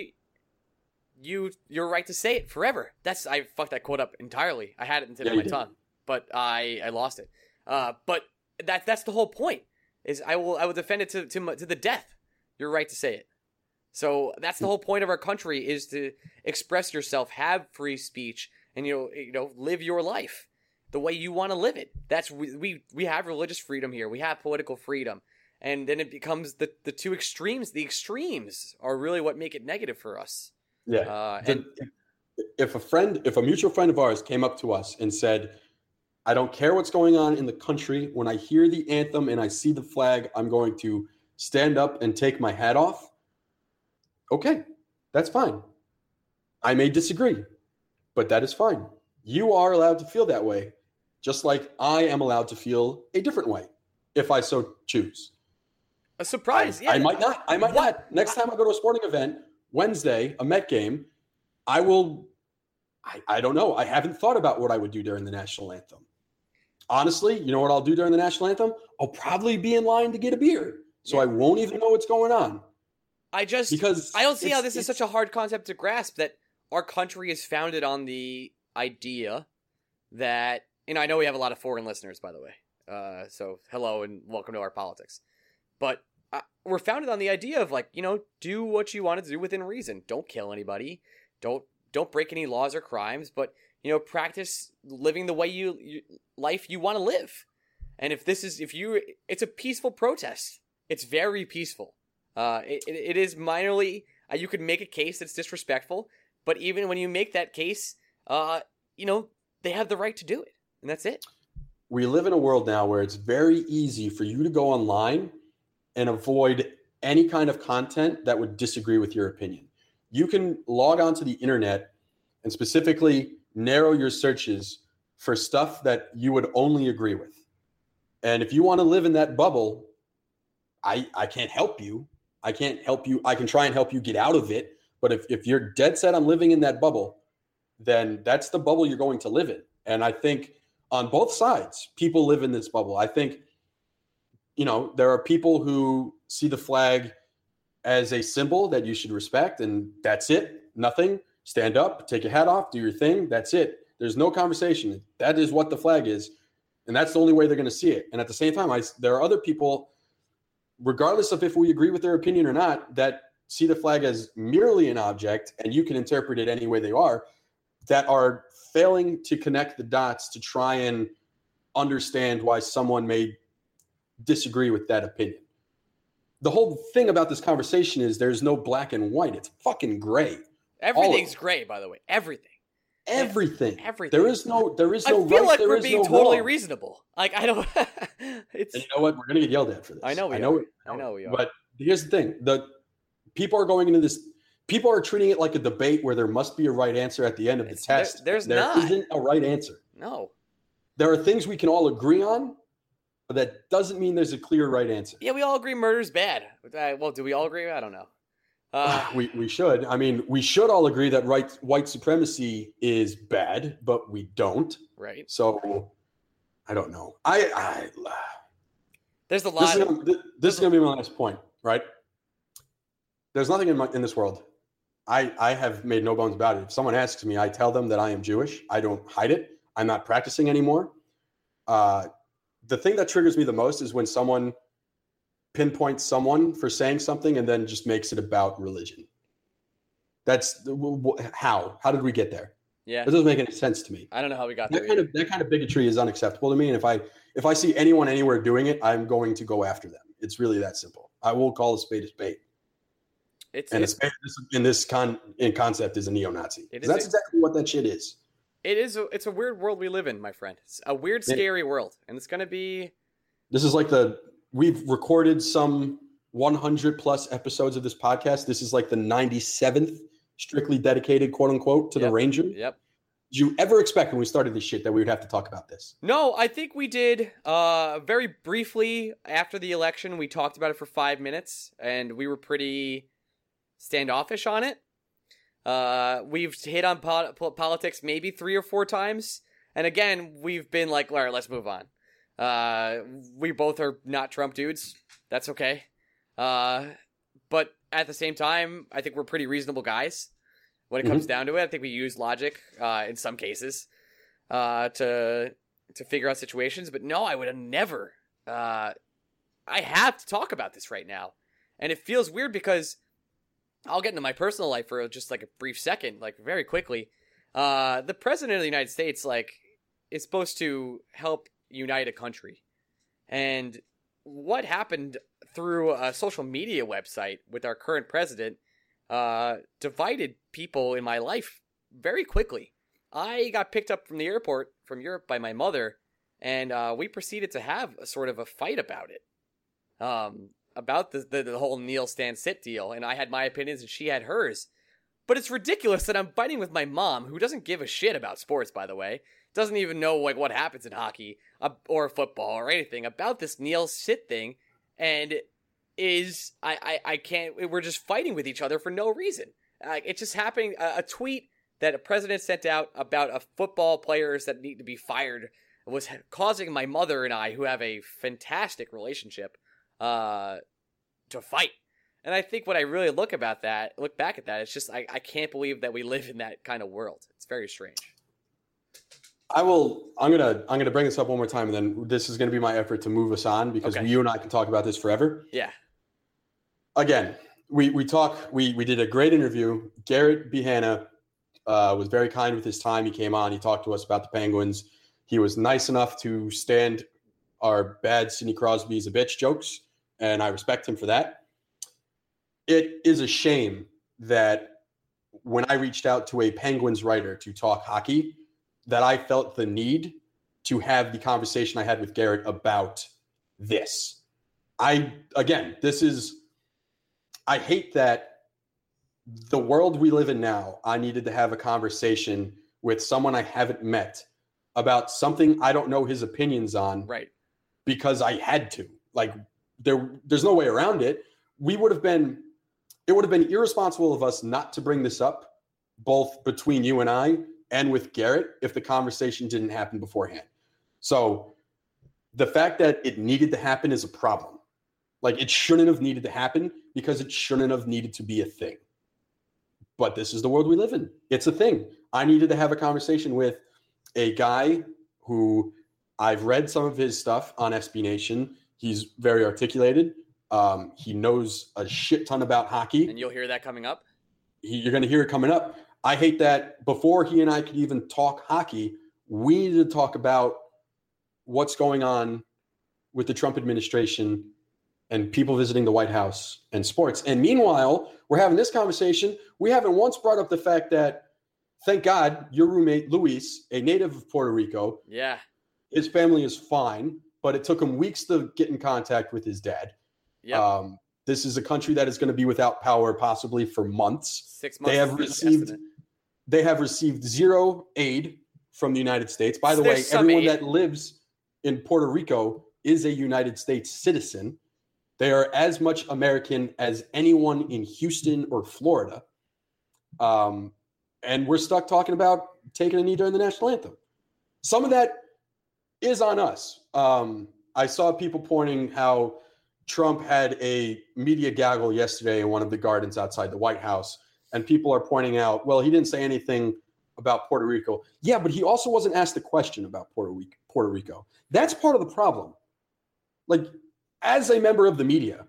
your right to say it forever. I fucked that quote up entirely. I had it in the tip of my tongue, but I lost it. But that's the whole point. Is I will defend it to the death. Your right to say it. So that's the whole point of our country is to express yourself, have free speech, and live your life the way you want to live it. That's we have religious freedom here. We have political freedom, And then it becomes the two extremes. The extremes are really what make it negative for us. Yeah. If a mutual friend of ours came up to us and said, I don't care what's going on in the country. When I hear the anthem and I see the flag, I'm going to stand up and take my hat off. Okay, that's fine. I may disagree, but that is fine. You are allowed to feel that way, just like I am allowed to feel a different way if I so choose. A surprise. Yeah. I might not. Next time I go to a sporting event, Wednesday, a Met game, I will. I don't know. I haven't thought about what I would do during the national anthem. Honestly, you know what I'll do during the national anthem? I'll probably be in line to get a beer. So yeah. I won't even know what's going on. Because I don't see how this is such a hard concept to grasp, that our country is founded on the idea that, and I know we have a lot of foreign listeners, by the way. So hello and welcome to our politics. But we're founded on the idea of, like, you know, do what you want to do within reason. Don't kill anybody. Don't break any laws or crimes, but, you know, practice living the way you want to live. And it's a peaceful protest. It's very peaceful. It is minorly, you could make a case that's disrespectful, but even when you make that case, you know, they have the right to do it, and that's it. We live in a world now where it's very easy for you to go online and avoid any kind of content that would disagree with your opinion. You can log onto the internet and specifically narrow your searches for stuff that you would only agree with. And if you want to live in that bubble, I can't help you. I can't help you. I can try and help you get out of it. But if you're dead set on living in that bubble, then that's the bubble you're going to live in. And I think on both sides, people live in this bubble. I think, you know, there are people who see the flag as a symbol that you should respect, and that's it. Nothing. Stand up, take your hat off, do your thing. That's it. There's no conversation. That is what the flag is, and that's the only way they're going to see it. And at the same time, there are other people, regardless of if we agree with their opinion or not, that see the flag as merely an object, and you can interpret it any way they are, that are failing to connect the dots to try and understand why someone may disagree with that opinion. The whole thing about this conversation is there's no black and white. It's fucking gray. Everything's gray, by the way. Everything. There is no. I feel like we're being totally reasonable. Like, I don't. It's. And you know what? We're gonna get yelled at for this. I know we are. But here's the thing: the people are going into this. People are treating it like a debate where there must be a right answer at the end of the test. There isn't a right answer. No. There are things we can all agree on. But that doesn't mean there's a clear right answer. Yeah, we all agree murder's bad. Well, do we all agree? I don't know. We should. I mean, we should all agree that white supremacy is bad, but we don't. Right. So, I don't know. There's a lot. This is going to be my last point, right? There's nothing in this world. I have made no bones about it. If someone asks me, I tell them that I am Jewish. I don't hide it. I'm not practicing anymore. The thing that triggers me the most is when someone pinpoints someone for saying something and then just makes it about religion. That's how? How did we get there? Yeah, that doesn't make any sense to me. I don't know how we got there. That kind of bigotry is unacceptable to me. And if I see anyone anywhere doing it, I'm going to go after them. It's really that simple. I will call a spade a spade. A spade in this concept is a neo-Nazi. That's exactly what that shit is. It's a weird world we live in, my friend. It's a weird, scary world. And it's going to be... This is like we've recorded some 100 plus episodes of this podcast. This is like the 97th strictly dedicated, quote unquote, to the Ranger. Yep. Did you ever expect when we started this shit that we would have to talk about this? No, I think we did very briefly after the election. We talked about it for 5 minutes and we were pretty standoffish on it. We've hit on politics maybe 3 or 4 times. And again, we've been like, all right, let's move on. We both are not Trump dudes. That's okay. But at the same time, I think we're pretty reasonable guys when it comes down to it. I think we use logic, in some cases, to figure out situations. But no, I would have never, I have to talk about this right now. And it feels weird because I'll get into my personal life for just like a brief second, like very quickly. The president of the United States, like, is supposed to help unite a country. And what happened through a social media website with our current president divided people in my life very quickly. I got picked up from the airport from Europe by my mother, and we proceeded to have a sort of a fight about it, about the whole Neal stand sit deal. And I had my opinions and she had hers. But it's ridiculous that I'm fighting with my mom, who doesn't give a shit about sports, by the way, doesn't even know like what happens in hockey or football or anything about this Neal sit thing, and is I can't. We're just fighting with each other for no reason. It's just happening. A tweet that a president sent out about a football players that need to be fired was causing my mother and I, who have a fantastic relationship, to fight. And I think when I really look back at that, it's just I can't believe that we live in that kind of world. It's very strange. I'm gonna bring this up one more time, and then this is gonna be my effort to move us on, because okay. You and I can talk about this forever. Yeah. Again, we did a great interview. Garrett Bihanna was very kind with his time. He came on. He talked to us about the Penguins. He was nice enough to stand our bad Sidney Crosby's a bitch jokes, and I respect him for that. It is a shame that when I reached out to a Penguins writer to talk hockey, that I felt the need to have the conversation I had with Garrett about this. I hate that the world we live in now, I needed to have a conversation with someone I haven't met about something I don't know his opinions on. Right. Because I had to. Like, there's no way around it. It would have been irresponsible of us not to bring this up, both between you and I and with Garrett, if the conversation didn't happen beforehand. So the fact that it needed to happen is a problem. Like, it shouldn't have needed to happen, because it shouldn't have needed to be a thing. But this is the world we live in. It's a thing. I needed to have a conversation with a guy who I've read some of his stuff on SB Nation. He's very articulated. He knows a shit ton about hockey. And you'll hear that coming up. You're going to hear it coming up. I hate that before he and I could even talk hockey, we needed to talk about what's going on with the Trump administration and people visiting the White House and sports. And meanwhile, we're having this conversation. We haven't once brought up the fact that, thank God, your roommate, Luis, a native of Puerto Rico. Yeah. His family is fine, but it took him weeks to get in contact with his dad. Yep. This is a country that is going to be without power possibly for months. 6 months. They have received zero aid from the United States. By the way, everyone that lives in Puerto Rico is a United States citizen. They are as much American as anyone in Houston or Florida. And we're stuck talking about taking a knee during the national anthem. Some of that is on us. I saw people pointing how Trump had a media gaggle yesterday in one of the gardens outside the White House, and people are pointing out, well, he didn't say anything about Puerto Rico. Yeah, but he also wasn't asked a question about Puerto Rico. That's part of the problem. Like, as a member of the media,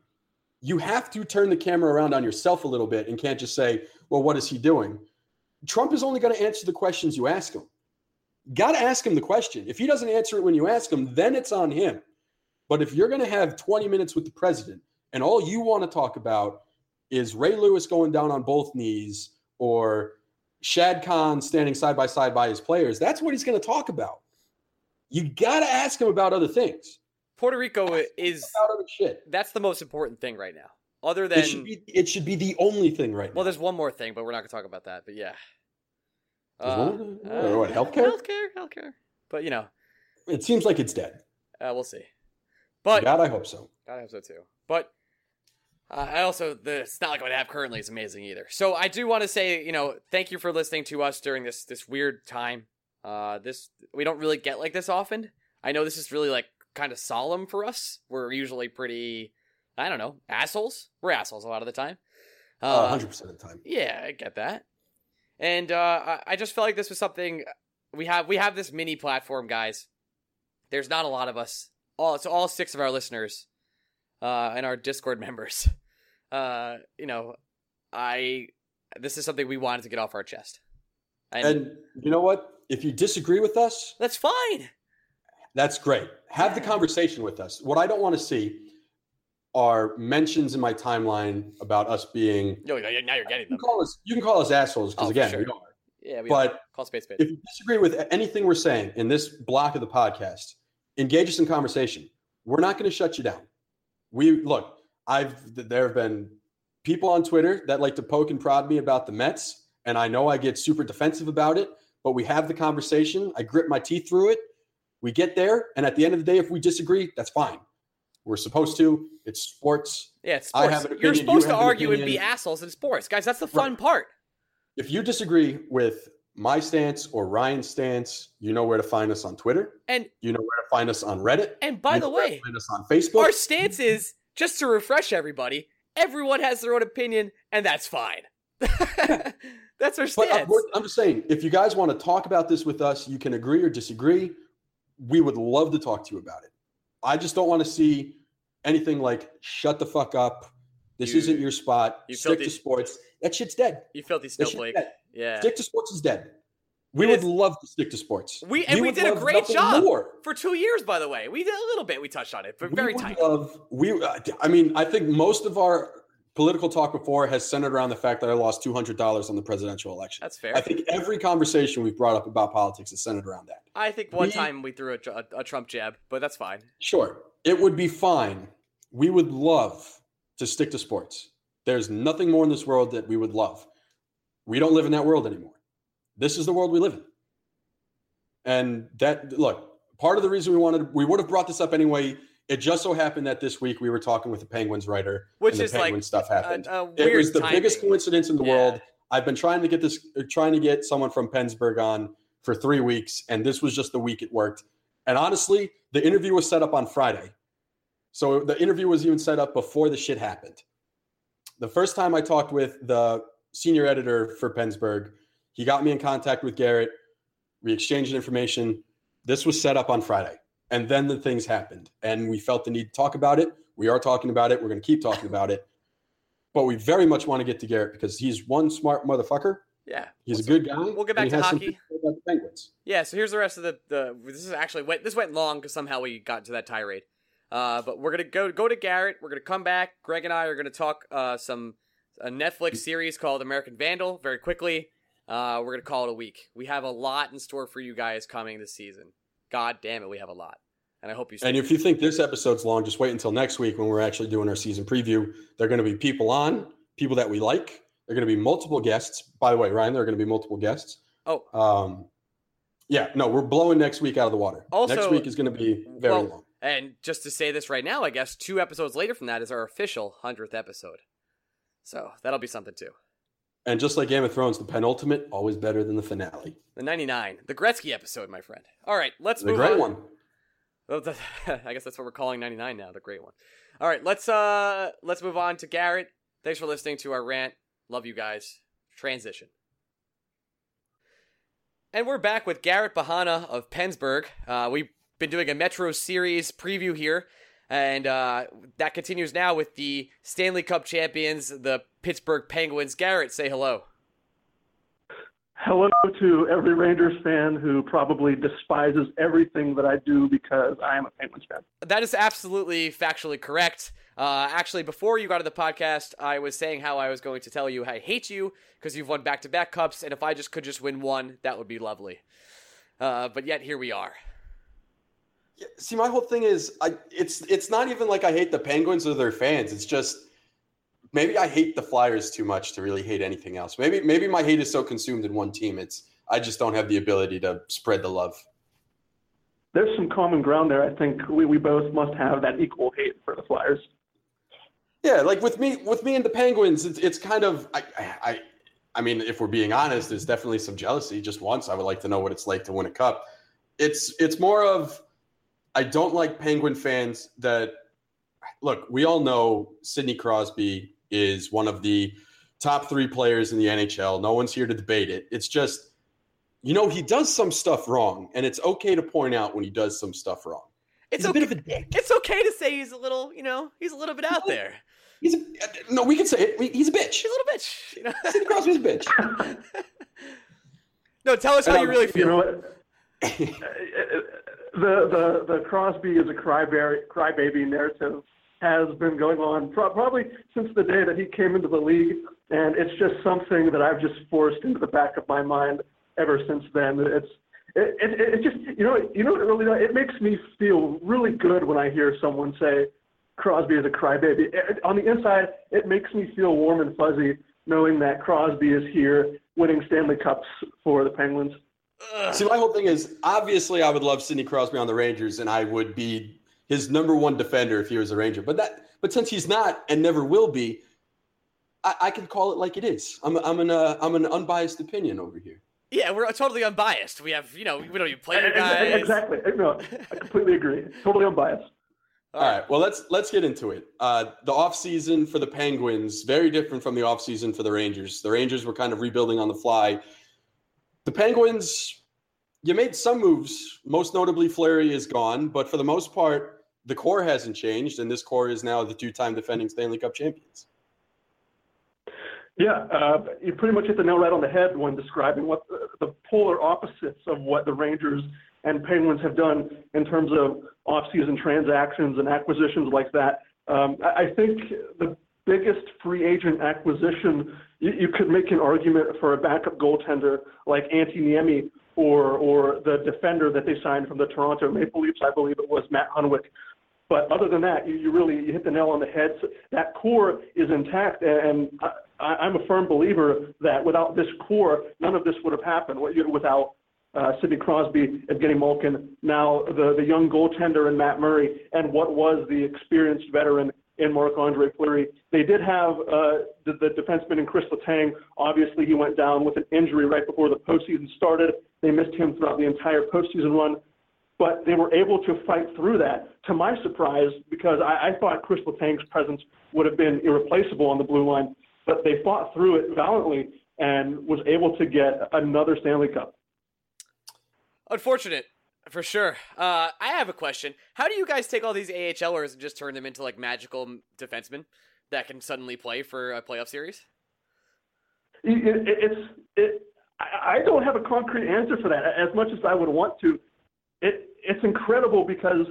you have to turn the camera around on yourself a little bit and can't just say, well, what is he doing? Trump is only going to answer the questions you ask him. Got to ask him the question. If he doesn't answer it when you ask him, then it's on him. But if you're going to have 20 minutes with the president and all you want to talk about is Ray Lewis going down on both knees or Shad Khan standing side by side by his players, that's what he's going to talk about. You got to ask him about other things. Puerto Rico is about other shit. That's the most important thing right now. Other than it should be the only thing right now. Well, there's one more thing, but we're not going to talk about that. But yeah, what healthcare. But you know, it seems like it's dead. We'll see. But God, I hope so. God, I hope so too. But I also, it's not like what I have currently is amazing either. So I do want to say, thank you for listening to us during this weird time. We don't really get like this often. I know this is really like kind of solemn for us. We're usually pretty, I don't know, assholes. We're assholes a lot of the time. 100% of the time. Yeah, I get that. And I just felt like this was something we have this mini platform, guys. There's not a lot of us. All six of our listeners and our Discord members. This is something we wanted to get off our chest. And you know what? If you disagree with us, that's fine. That's great. Have the conversation with us. What I don't want to see are mentions in my timeline about us being. No, now you're getting them. You can call us assholes because again, sure. We are. Yeah, we are. Call space bit. If you disagree with anything we're saying in this block of the podcast, engage us in conversation. We're not going to shut you down. There have been people on Twitter that like to poke and prod me about the Mets, and I know I get super defensive about it, but we have the conversation. I grit my teeth through it. We get there, and at the end of the day, if we disagree, that's fine. We're supposed to. It's sports. Yeah, it's sports. I have an opinion. You're supposed to argue and be assholes in sports. Guys, that's the fun part. If you disagree with my stance or Ryan's stance, you know where to find us on Twitter. And you know where to find us on Reddit. And by the way, find us on Facebook. Our stance is, just to refresh everybody, everyone has their own opinion, and that's fine. That's our stance. But I'm just saying, if you guys want to talk about this with us, you can agree or disagree. We would love to talk to you about it. I just don't want to see anything like, shut the fuck up. This isn't your spot. Stick to sports. That shit's dead. You filthy snowflake. Yeah. Stick to sports is dead. We would love to stick to sports. We did a great job for 2 years, by the way. We did a little bit. We touched on it, but very tight. I think most of our political talk before has centered around the fact that I lost $200 on the presidential election. That's fair. I think every conversation we've brought up about politics is centered around that. I think one time we threw a Trump jab, but that's fine. Sure. It would be fine. We would love to stick to sports. There's nothing more in this world that we would love. We don't live in that world anymore. This is the world we live in. And part of the reason we would have brought this up anyway. It just so happened that this week we were talking with the Penguins writer, which is Penguin stuff happened. It was the biggest coincidence in the world. I've been trying to get someone from Pittsburgh on for 3 weeks, and this was just the week it worked. And honestly, the interview was set up on Friday. So the interview was even set up before the shit happened. The first time I talked with the senior editor for Pittsburgh, he got me in contact with Garrett. We exchanged information. This was set up on Friday. And then the things happened, and we felt the need to talk about it. We are talking about it. We're going to keep talking about it. But we very much want to get to Garrett because he's one smart motherfucker. Yeah. He's a good guy. We'll get back to hockey. About the Penguins. Yeah, so here's the rest of this went long because somehow we got to that tirade. But we're going to go to Garrett. We're going to come back. Greg and I are going to talk a Netflix series called American Vandal very quickly. We're going to call it a week. We have a lot in store for you guys coming this season. God damn it, we have a lot. And I hope you. And if you think this episode's long, just wait until next week when we're actually doing our season preview. There are going to be people on, people that we like. There are going to be multiple guests. By the way, Ryan, there are going to be multiple guests. Oh. Yeah, no, we're blowing next week out of the water. Also, next week is going to be very long. And just to say this right now, I guess 2 episodes later from that is our official 100th episode. So that'll be something too. And just like Game of Thrones, the penultimate, always better than the finale. The 99. The Gretzky episode, my friend. All right, let's move on. The great one. I guess that's what we're calling 99 now, the great one. All right, let's move on to Garrett. Thanks for listening to our rant. Love you guys. Transition. And we're back with Garrett Bihanna of Pennsburg. We've been doing a Metro series preview here. And that continues now with the Stanley Cup champions, the Pittsburgh Penguins. Garrett, say hello. Hello to every Rangers fan who probably despises everything that I do because I am a Penguins fan. That is absolutely factually correct. Actually, before you got to the podcast, I was saying how I was going to tell you I hate you because you've won back-to-back cups, and if I could just win one, that would be lovely. But yet, here we are. Yeah, see, my whole thing is, it's not even like I hate the Penguins or their fans. It's just maybe I hate the Flyers too much to really hate anything else. Maybe my hate is so consumed in one team. I just don't have the ability to spread the love. There's some common ground there. I think we both must have that equal hate for the Flyers. Yeah, like with me and the Penguins, it's kind of I mean, if we're being honest, there's definitely some jealousy. Just once, I would like to know what it's like to win a cup. It's more of I don't like Penguin fans that – look, we all know Sidney Crosby is one of the top 3 players in the NHL. No one's here to debate it. It's just, he does some stuff wrong, and it's okay to point out when he does some stuff wrong. He's okay. A bit of a dick. It's okay to say he's a little, he's a little bit out there. No, we can say it. He's a bitch. He's a little bitch. Sidney Crosby's a bitch. No, tell us how you really feel. You know what? The Crosby is a crybaby narrative has been going on probably since the day that he came into the league, and it's just something that I've just forced into the back of my mind ever since then. It it makes me feel really good when I hear someone say Crosby is a crybaby. On the inside, it makes me feel warm and fuzzy knowing that Crosby is here winning Stanley Cups for the Penguins. See, my whole thing is, obviously I would love Sidney Crosby on the Rangers, and I would be his number one defender if he was a Ranger. But since he's not and never will be, I can call it like it is. I'm an unbiased opinion over here. Yeah, we're totally unbiased. We have, we don't even play the guys. Exactly. No, I completely agree. Totally unbiased. All right. Well, let's get into it. The offseason for the Penguins, very different from the offseason for the Rangers. The Rangers were kind of rebuilding on the fly. The Penguins, you made some moves. Most notably, Fleury is gone. But for the most part, the core hasn't changed. And this core is now the two-time defending Stanley Cup champions. Yeah, you pretty much hit the nail right on the head when describing what the polar opposites of what the Rangers and Penguins have done in terms of off-season transactions and acquisitions like that. I think the biggest free agent acquisition, you could make an argument for a backup goaltender like Antti Niemi or the defender that they signed from the Toronto Maple Leafs, I believe it was Matt Hunwick. But other than that, you really hit the nail on the head. So that core is intact, and I'm a firm believer that without this core, none of this would have happened. Without Sidney Crosby, Evgeny Malkin, now the young goaltender in Matt Murray, and what was the experienced veteran in Marc-Andre Fleury. They did have the defenseman in Chris Letang. Obviously, he went down with an injury right before the postseason started. They missed him throughout the entire postseason run. But they were able to fight through that, to my surprise, because I thought Chris Letang's presence would have been irreplaceable on the blue line. But they fought through it valiantly and was able to get another Stanley Cup. Unfortunate, for sure. I have a question. How do you guys take all these AHLers and just turn them into magical defensemen that can suddenly play for a playoff series? I don't have a concrete answer for that, as much as I would want to. It's incredible because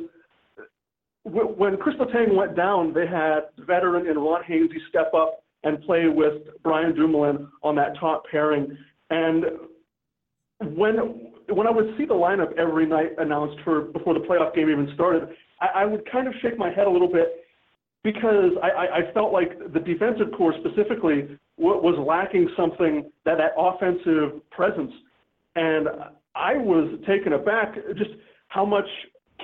when Chris Letang went down, they had veteran and Ron Hainsey step up and play with Brian Dumoulin on that top pairing. And when I would see the lineup every night announced before the playoff game even started, I would kind of shake my head a little bit because I felt like the defensive core specifically was lacking something, that offensive presence. And I was taken aback just how much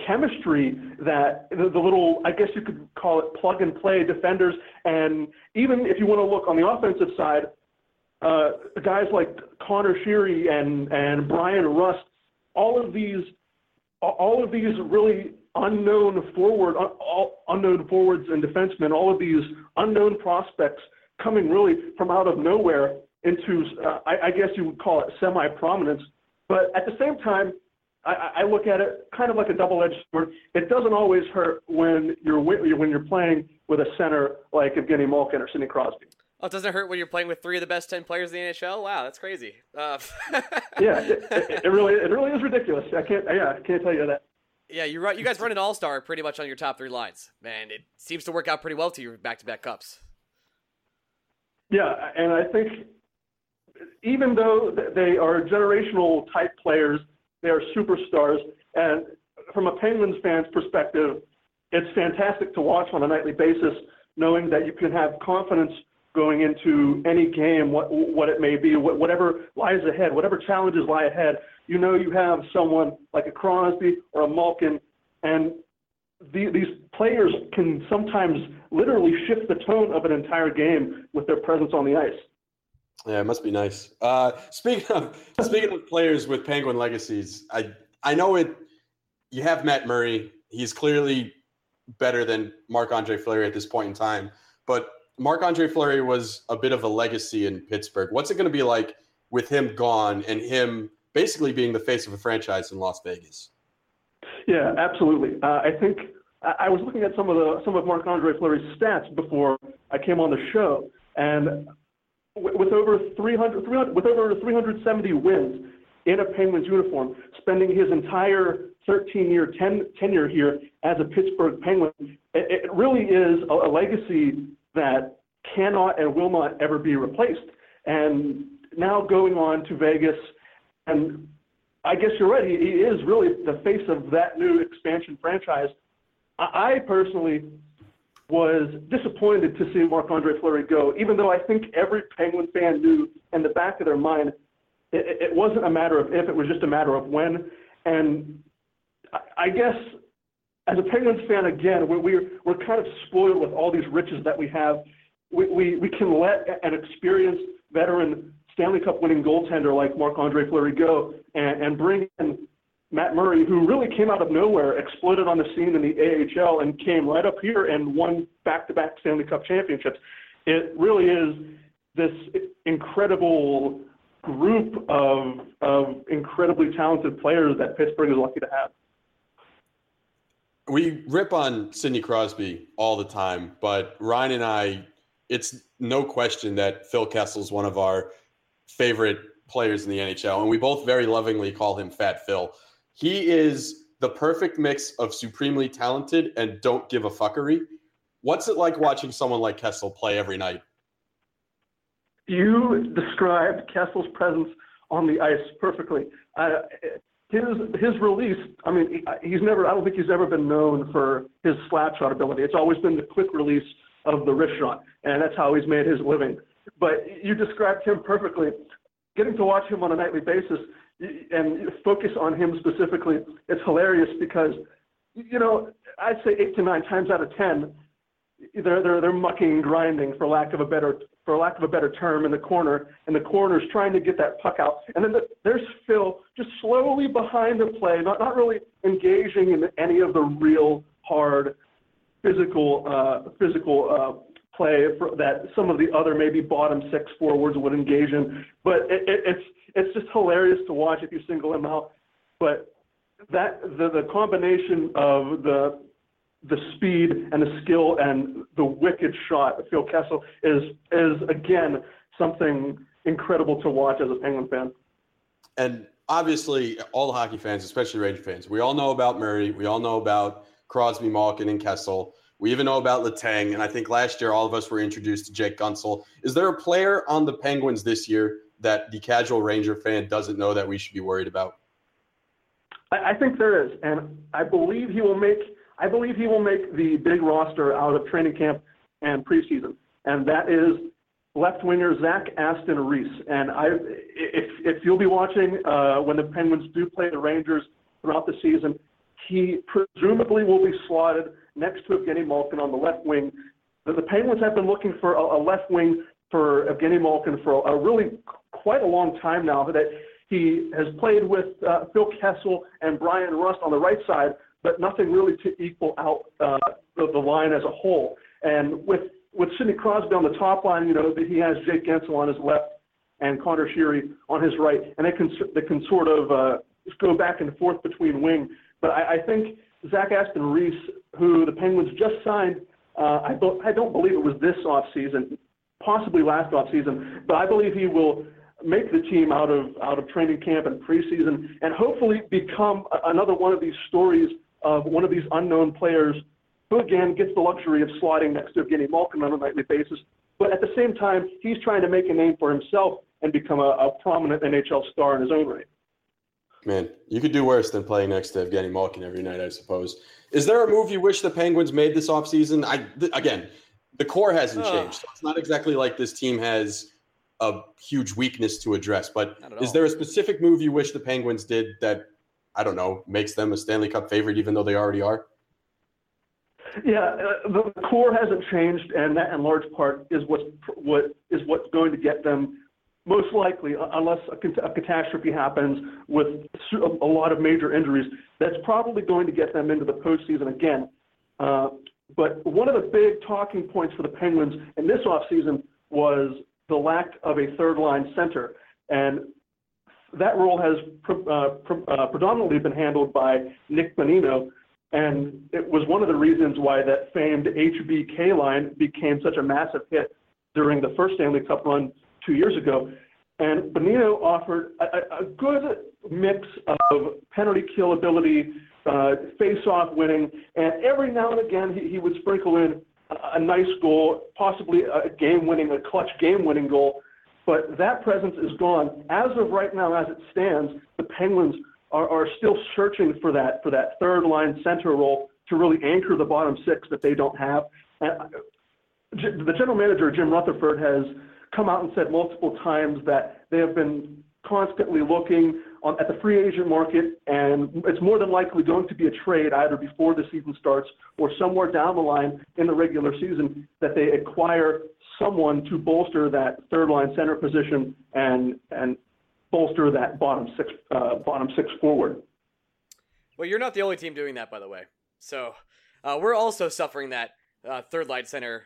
chemistry that the little, I guess you could call it plug-and-play defenders, and even if you want to look on the offensive side, guys like Conor Sheary and Brian Rust, all of these really unknown forwards and defensemen, all of these unknown prospects coming really from out of nowhere into, I guess you would call it semi-prominence. But at the same time, I look at it kind of like a double-edged sword. It doesn't always hurt when you're playing with a center like Evgeny Malkin or Sidney Crosby. Oh, it doesn't hurt when you're playing with three of the best 10 players in the NHL? Wow, that's crazy. Yeah, it really is ridiculous. I can't tell you that. Yeah, you guys run an all-star pretty much on your top three lines, and it seems to work out pretty well to your back-to-back cups. Yeah, and I think even though they are generational type players, they are superstars. And from a Penguins fan's perspective, it's fantastic to watch on a nightly basis, knowing that you can have confidence going into any game, what it may be, whatever lies ahead, whatever challenges lie ahead. You have someone like a Crosby or a Malkin, and these players can sometimes literally shift the tone of an entire game with their presence on the ice. Yeah, it must be nice. Speaking of players with Penguin legacies, I know it. You have Matt Murray. He's clearly better than Marc-Andre Fleury at this point in time. But Marc-Andre Fleury was a bit of a legacy in Pittsburgh. What's it going to be like with him gone and him basically being the face of a franchise in Las Vegas? Yeah, absolutely. I think I was looking at some of Marc-Andre Fleury's stats before I came on the show, and with over 370 wins in a Penguins uniform, spending his entire 13-year tenure here as a Pittsburgh Penguin, it really is a legacy that cannot and will not ever be replaced. And now going on to Vegas, and I guess you're right, he is really the face of that new expansion franchise. I personally was disappointed to see Marc-Andre Fleury go, even though I think every Penguin fan knew in the back of their mind it wasn't a matter of if, it was just a matter of when. And I guess as a Penguins fan, again, we're kind of spoiled with all these riches that we have. We can let an experienced veteran Stanley Cup winning goaltender like Marc-Andre Fleury go and bring in Matt Murray, who really came out of nowhere, exploded on the scene in the AHL, and came right up here and won back-to-back Stanley Cup championships. It really is this incredible group of incredibly talented players that Pittsburgh is lucky to have. We rip on Sidney Crosby all the time, but Ryan and I, it's no question that Phil Kessel is one of our favorite players in the NHL, and we both very lovingly call him Fat Phil. He is the perfect mix of supremely talented and don't give a fuckery. What's it like watching someone like Kessel play every night? You described Kessel's presence on the ice perfectly. His release, I mean, I don't think he's ever been known for his slap shot ability. It's always been the quick release of the wrist shot, and that's how he's made his living. But you described him perfectly. Getting to watch him on a nightly basis and focus on him specifically, it's hilarious because, you know, I'd say 8 to 9 times out of 10, they're mucking, grinding, for lack of a better term, in the corners trying to get that puck out. And then there's Phil just slowly behind the play, not really engaging in any of the real hard physical play that some of the other maybe bottom six forwards would engage in. But it's just hilarious to watch if you single him out. But that the combination of the speed and the skill and the wicked shot of Phil Kessel is again something incredible to watch as a Penguin fan. And obviously all the hockey fans, especially Ranger fans, we all know about Murray. We all know about Crosby, Malkin, and Kessel. We even know about Letang. And I think last year all of us were introduced to Jake Gunsel. Is there a player on the Penguins this year that the casual Ranger fan doesn't know that we should be worried about? I think there is. And I believe he will make the big roster out of training camp and preseason, and that is left winger Zach Aston Reese. And if you'll be watching when the Penguins do play the Rangers throughout the season, he presumably will be slotted next to Evgeny Malkin on the left wing. The Penguins have been looking for a left wing for Evgeny Malkin for a really quite a long time now. That he has played with Phil Kessel and Brian Rust on the right side, but nothing really to equal out the line as a whole. And with Sidney Crosby on the top line, you know, he has Jake Guentzel on his left and Conor Sheary on his right, and they can sort of go back and forth between wing. But I think Zach Aston Reese, who the Penguins just signed, I don't believe it was this offseason, possibly last offseason, but I believe he will make the team out of training camp and preseason and hopefully become another one of these stories of one of these unknown players who, again, gets the luxury of slotting next to Evgeny Malkin on a nightly basis. But at the same time, he's trying to make a name for himself and become a prominent NHL star in his own right. Man, you could do worse than playing next to Evgeny Malkin every night, I suppose. Is there a move you wish the Penguins made this offseason? Again, the core hasn't changed. So it's not exactly like this team has a huge weakness to address. But is there a specific move you wish the Penguins did that, I don't know, makes them a Stanley Cup favorite even though they already are? Yeah, the core hasn't changed, and that in large part is what's going to get them most likely, unless a catastrophe happens with a lot of major injuries, that's probably going to get them into the postseason again. But one of the big talking points for the Penguins in this offseason was the lack of a third-line center. And that role has predominantly been handled by Nick Bonino, and it was one of the reasons why that famed HBK line became such a massive hit during the first Stanley Cup run 2 years ago. And Bonino offered a good mix of penalty kill ability, face-off winning, and every now and again he would sprinkle in a nice goal, possibly a clutch game-winning goal, but that presence is gone. As of right now, as it stands, the Penguins are still searching for that third-line center role to really anchor the bottom six that they don't have. And the general manager, Jim Rutherford, has come out and said multiple times that they have been constantly looking at the free agent market, and it's more than likely going to be a trade either before the season starts or somewhere down the line in the regular season that they acquire someone to bolster that third-line center position and bolster that bottom six forward. Well, you're not the only team doing that, by the way. So we're also suffering that third-line center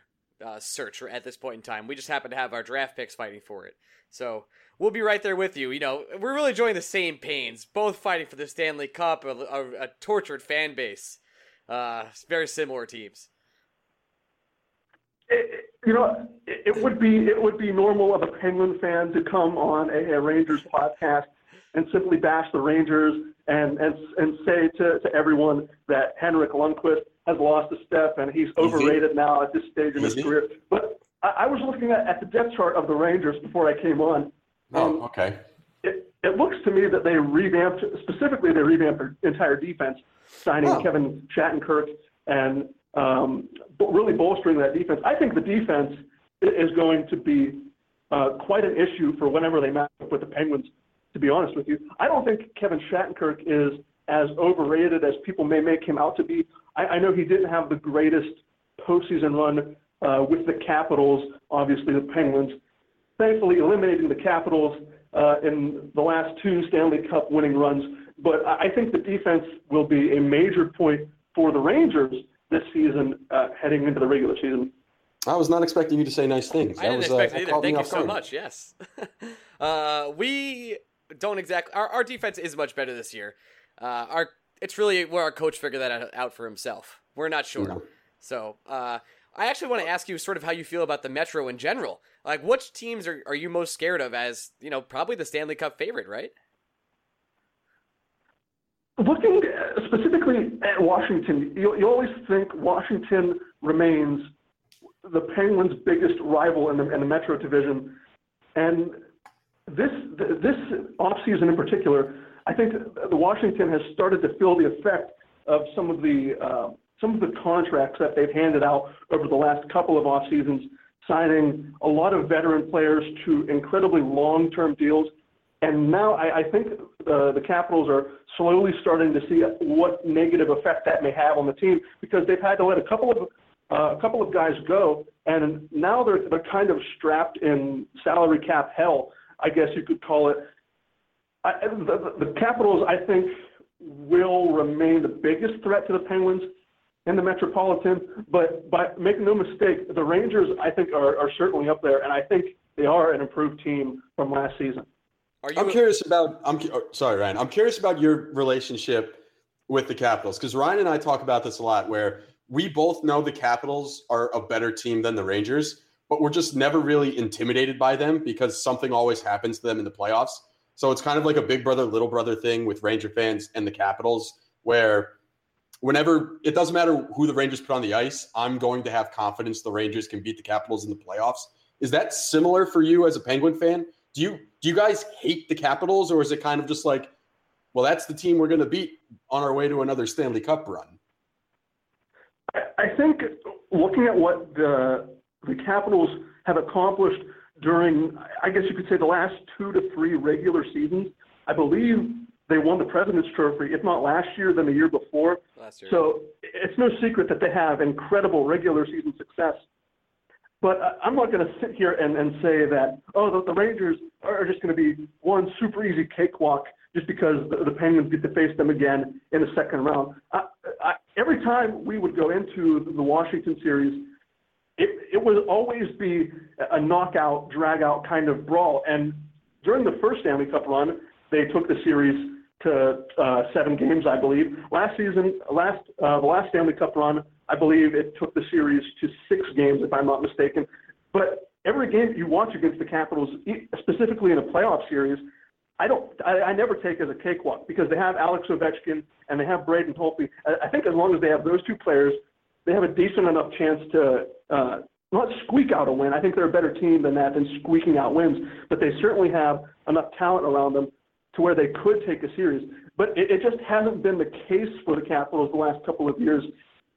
search at this point in time. We just happen to have our draft picks fighting for it. So we'll be right there with you. You know, we're really enjoying the same pains, both fighting for the Stanley Cup, a tortured fan base, very similar teams. It would be normal of a Penguin fan to come on a Rangers podcast and simply bash the Rangers and say to everyone that Henrik Lundqvist has lost a step and he's overrated now at this stage in his career. But I was looking at the depth chart of the Rangers before I came on. Okay. It looks to me that they revamped their entire defense, signing Kevin Shattenkirk and really bolstering that defense. I think the defense is going to be quite an issue for whenever they match up with the Penguins, to be honest with you. I don't think Kevin Shattenkirk is as overrated as people may make him out to be. I know he didn't have the greatest postseason run with the Capitals, obviously the Penguins. Thankfully, eliminating the Capitals in the last two Stanley Cup winning runs. But I think the defense will be a major point for the Rangers this season, heading into the regular season. I was not expecting you to say nice things. I didn't expect it either. Thank you so much, yes. We don't exactly – our defense is much better this year. It's really where our coach figured that out for himself. We're not sure. No. So I actually want to ask you sort of how you feel about the Metro in general. Like, which teams are you most scared of as, you know, probably the Stanley Cup favorite, right? Looking specifically at Washington, you always think Washington remains the Penguins' biggest rival in the Metro Division. And this offseason in particular, I think the Washington has started to feel the effect of some of the contracts that they've handed out over the last couple of off seasons, signing a lot of veteran players to incredibly long-term deals. And now I think the Capitals are slowly starting to see what negative effect that may have on the team, because they've had to let a couple of guys go, and now they're kind of strapped in salary cap hell, I guess you could call it. The Capitals, I think, will remain the biggest threat to the Penguins in the Metropolitan, but make no mistake, the Rangers, I think, are certainly up there, and I think they are an improved team from last season. Sorry, Ryan. I'm curious about your relationship with the Capitals, because Ryan and I talk about this a lot, where we both know the Capitals are a better team than the Rangers, but we're just never really intimidated by them because something always happens to them in the playoffs. So it's kind of like a big brother, little brother thing with Ranger fans and the Capitals, where whenever it doesn't matter who the Rangers put on the ice, I'm going to have confidence the Rangers can beat the Capitals in the playoffs. Is that similar for you as a Penguin fan? Do you guys hate the Capitals, or is it kind of just like, well, that's the team we're going to beat on our way to another Stanley Cup run? I think looking at what the Capitals have accomplished during, I guess you could say, the last 2 to 3 regular seasons, I believe they won the President's Trophy, if not last year, then the year before. So it's no secret that they have incredible regular season success. But I'm not going to sit here and say that, the Rangers are just going to be one super easy cakewalk just because the Penguins get to face them again in the second round. Every time we would go into the Washington series, it would always be a knockout, drag-out kind of brawl. And during the first Stanley Cup run, they took the series to 7 games, I believe. The last Stanley Cup run, I believe it took the series to 6 games, if I'm not mistaken. But every game you watch against the Capitals, specifically in a playoff series, I never take as a cakewalk because they have Alex Ovechkin and they have Braden Holtby. I think as long as they have those two players, they have a decent enough chance to not squeak out a win. I think they're a better team than that, than squeaking out wins. But they certainly have enough talent around them to where they could take a series. But it just hasn't been the case for the Capitals the last couple of years.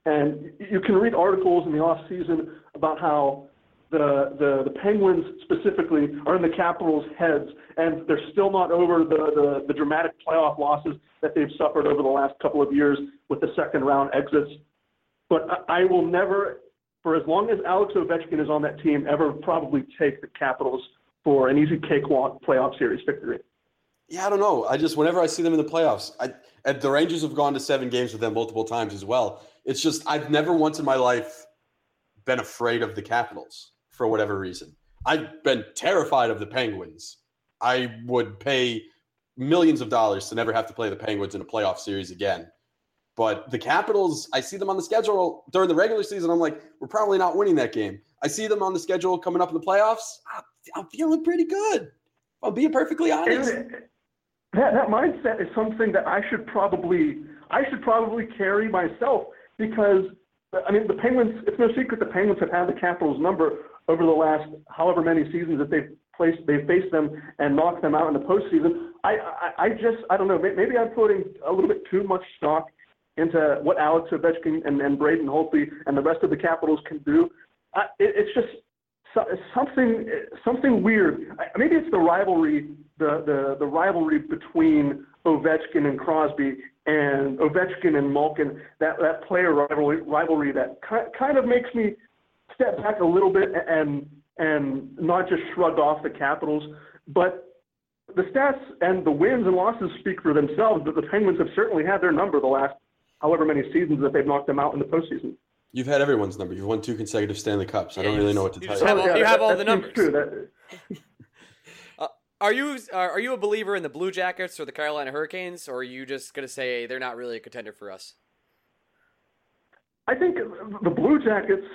And you can read articles in the offseason about how the Penguins specifically are in the Capitals' heads, and they're still not over the dramatic playoff losses that they've suffered over the last couple of years with the second-round exits. But I will never, for as long as Alex Ovechkin is on that team, ever probably take the Capitals for an easy cakewalk playoff series victory. Yeah, I don't know. I just, whenever I see them in the playoffs, the Rangers have gone to 7 games with them multiple times as well. It's just, I've never once in my life been afraid of the Capitals for whatever reason. I've been terrified of the Penguins. I would pay millions of dollars to never have to play the Penguins in a playoff series again. But the Capitals, I see them on the schedule during the regular season. I'm like, we're probably not winning that game. I see them on the schedule coming up in the playoffs. I'm feeling pretty good. I'll be perfectly honest. That mindset is something that I should probably carry myself because, I mean, the Penguins, it's no secret the Penguins have had the Capitals' number over the last however many seasons that they've faced them and knocked them out in the postseason. I don't know, maybe I'm putting a little bit too much stock into what Alex Ovechkin and Braden Holtby and the rest of the Capitals can do. It's just something weird. Maybe it's the rivalry, the rivalry between Ovechkin and Crosby and Ovechkin and Malkin, that player rivalry that kind of makes me step back a little bit and not just shrug off the Capitals. But the stats and the wins and losses speak for themselves, but the Penguins have certainly had their number the last however many seasons that they've knocked them out in the postseason. You've had everyone's number. You've won 2 consecutive Stanley Cups. I don't really know what to tell you. You have all the numbers. True. Are you a believer in the Blue Jackets or the Carolina Hurricanes, or are you just going to say they're not really a contender for us? I think the Blue Jackets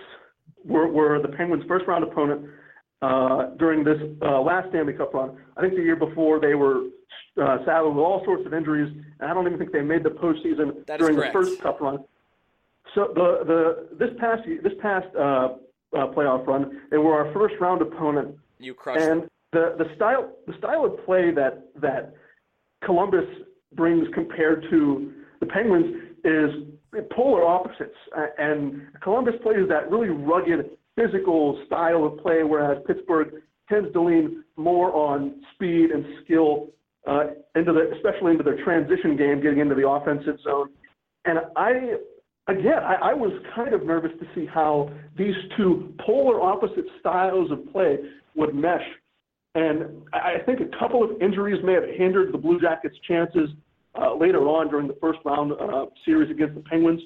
were the Penguins' first-round opponent during this last Stanley Cup run. I think the year before they were saddled with all sorts of injuries, and I don't even think they made the postseason during the first Cup run. So this past playoff run, they were our first round opponent. You crushed them. And the style of play that Columbus brings compared to the Penguins is polar opposites. And Columbus plays that really rugged physical style of play, whereas Pittsburgh tends to lean more on speed and skill especially into their transition game, getting into the offensive zone. And I was kind of nervous to see how these two polar opposite styles of play would mesh. And I think a couple of injuries may have hindered the Blue Jackets' chances later on during the first-round series against the Penguins.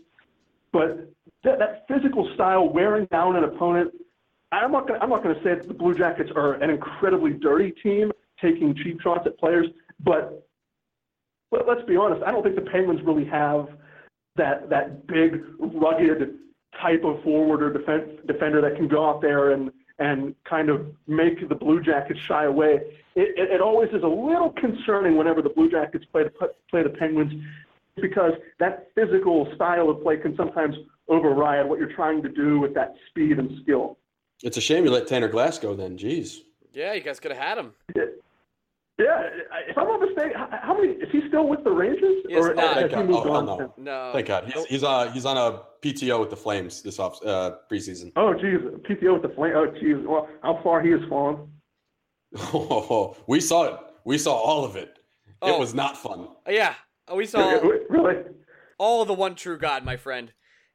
But that physical style wearing down an opponent, I'm not going to say that the Blue Jackets are an incredibly dirty team taking cheap shots at players, but let's be honest, I don't think the Penguins really have that big, rugged type of forward or defender that can go out there and kind of make the Blue Jackets shy away. It always is a little concerning whenever the Blue Jackets play the Penguins, because that physical style of play can sometimes override what you're trying to do with that speed and skill. It's a shame you let Tanner Glass go then. Jeez. Yeah, you guys could have had him. Yeah, if I'm not mistaken, is he still with the Rangers? He moved on? No. Thank God. He's on a PTO with the Flames this preseason. Oh, geez, PTO with the Flames. Oh, geez, well, how far he has fallen. Oh, we saw it. We saw all of it. Oh. It was not fun. Yeah, we saw really all of the one true God, my friend.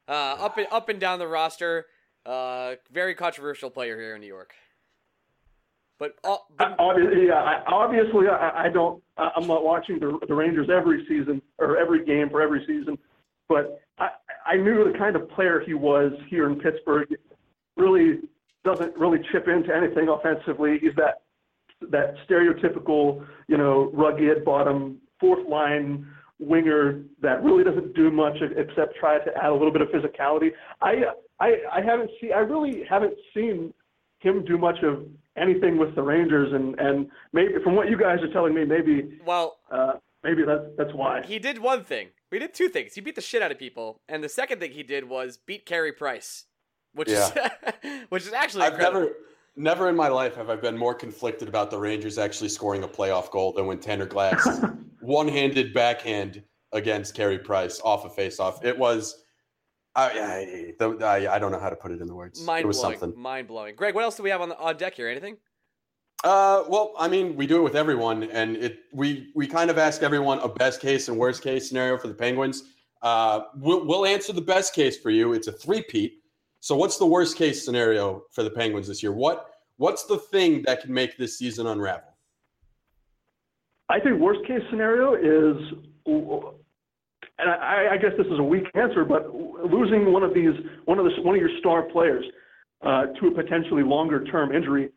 Up and down the roster, very controversial player here in New York. I'm not watching the Rangers every season or every game for every season, but I knew the kind of player he was here in Pittsburgh. Really doesn't really chip into anything offensively. He's that stereotypical, rugged bottom fourth line winger that really doesn't do much except try to add a little bit of physicality. I really haven't seen him do much of anything with the Rangers, and maybe from what you guys are telling me, maybe that's why. He did one thing. We did two things. He beat the shit out of people, and the second thing he did was beat Carey Price, which is actually incredible. Never in my life have I been more conflicted about the Rangers actually scoring a playoff goal than when Tanner Glass one-handed backhand against Carey Price off a face-off. It was I don't know how to put it in the words. Mind blowing. Greg, what else do we have on deck here? Anything? Well, I mean, we do it with everyone, and we kind of ask everyone a best case and worst case scenario for the Penguins. We'll answer the best case for you. It's a three-peat. So what's the worst case scenario for the Penguins this year? What's the thing that can make this season unravel? I think worst case scenario is, and I guess this is a weak answer, but losing one of your star players to a potentially longer term injury,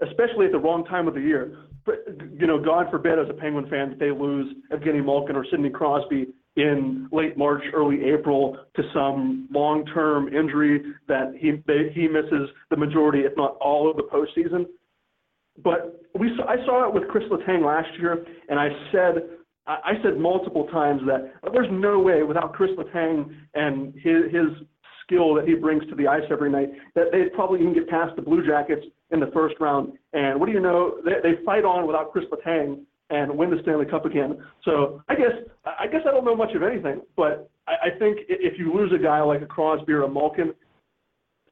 especially at the wrong time of the year. But, you know, God forbid, as a Penguin fan, that they lose Evgeny Malkin or Sidney Crosby in late March, early April to some long-term injury that he misses the majority, if not all, of the postseason. But I saw it with Chris Letang last year, and I said multiple times that there's no way without Chris Letang and his skill that he brings to the ice every night that they'd probably even get past the Blue Jackets in the first round. And what do you know? They fight on without Chris Letang and win the Stanley Cup again. So I guess I don't know much of anything, but I think if you lose a guy like a Crosby or a Malkin,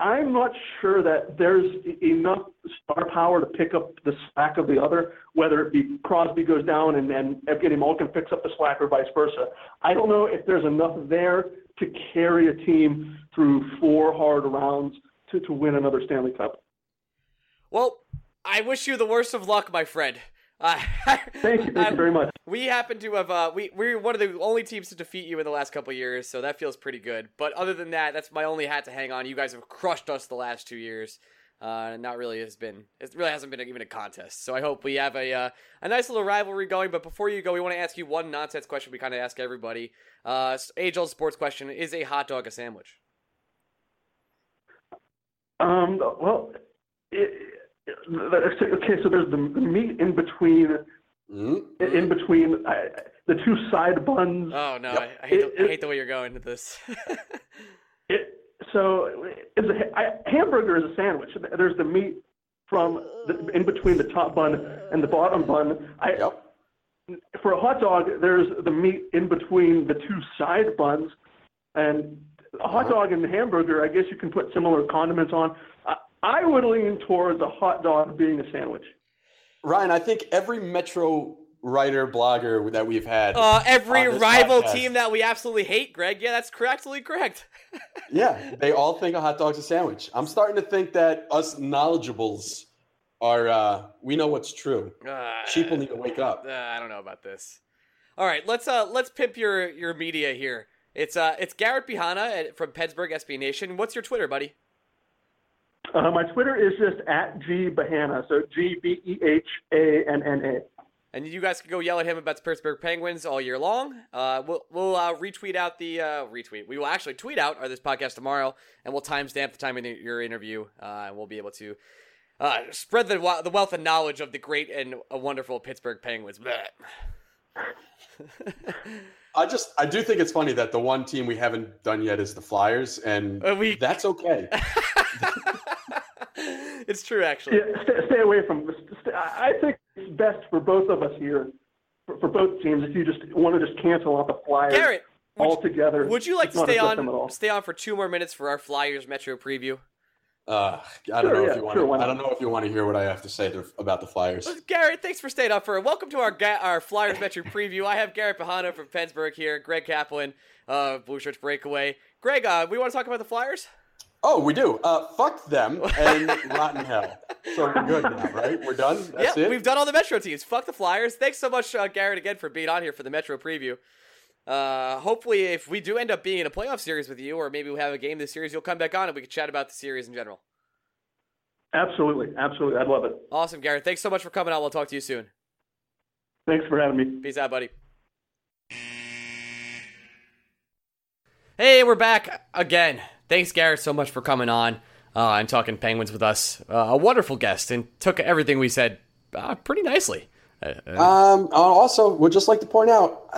I'm not sure that there's enough star power to pick up the slack of the other, whether it be Crosby goes down and Evgeny Malkin picks up the slack or vice versa. I don't know if there's enough there to carry a team through four hard rounds to win another Stanley Cup. Well, I wish you the worst of luck, my friend. Thank you very much. We happen to have we're one of the only teams to defeat you in the last couple of years, so that feels pretty good. But other than that, that's my only hat to hang on. You guys have crushed us the last 2 years. It really hasn't been even a contest. So I hope we have a nice little rivalry going. But before you go, we want to ask you one nonsense question we kind of ask everybody. Age-old sports question: is a hot dog a sandwich? So there's the meat in between, the two side buns. Oh no, yep. I hate the way you're going to this. Hamburger is a sandwich. There's the meat from in between the top bun and the bottom bun. For a hot dog, there's the meat in between the two side buns, and a hot dog and a hamburger, I guess you can put similar condiments on. I would lean towards a hot dog being a sandwich. Ryan, I think every Metro writer, blogger that we've had. Every rival team that we absolutely hate, Greg. Yeah, that's absolutely correct. Yeah, they all think a hot dog's a sandwich. I'm starting to think that us knowledgeables are, we know what's true. Sheeple need to wake up. I don't know about this. All right, let's pimp your media here. It's Garrett Bihanna from Pittsburgh SB Nation. What's your Twitter, buddy? My Twitter is just @GBihanna, so GBehanna. And you guys can go yell at him about the Pittsburgh Penguins all year long. We'll retweet out the retweet. We will actually tweet out this podcast tomorrow, and we'll timestamp the time in your interview, and we'll be able to spread the wealth and knowledge of the great and wonderful Pittsburgh Penguins. I do think it's funny that the one team we haven't done yet is the Flyers, and that's okay. It's true, actually. Yeah, stay away from this. I think it's best for both of us here, for both teams, if you just want to just cancel out the Flyers altogether. Would you like to stay on for 2 more minutes for our Flyers Metro preview? I don't know if you want to hear what I have to say about the Flyers. Well, Garrett, thanks for staying up for it. Welcome to our Flyers Metro preview. I have Garrett Bihanna from Pennsburg here, Greg Kaplan, Blue Shirts Breakaway. Greg, we want to talk about the Flyers? Oh, we do. Fuck them and rotten hell. So we're good now, right? We're done? That's it? We've done all the Metro teams. Fuck the Flyers. Thanks so much, Garrett, again, for being on here for the Metro preview. Hopefully, if we do end up being in a playoff series with you, or maybe we have a game this series, you'll come back on and we can chat about the series in general. Absolutely. I'd love it. Awesome, Garrett. Thanks so much for coming on. We'll talk to you soon. Thanks for having me. Peace out, buddy. Hey, we're back again. Thanks, Garrett, so much for coming on. and talking Penguins with us. A wonderful guest, and took everything we said pretty nicely. Also, would just like to point out,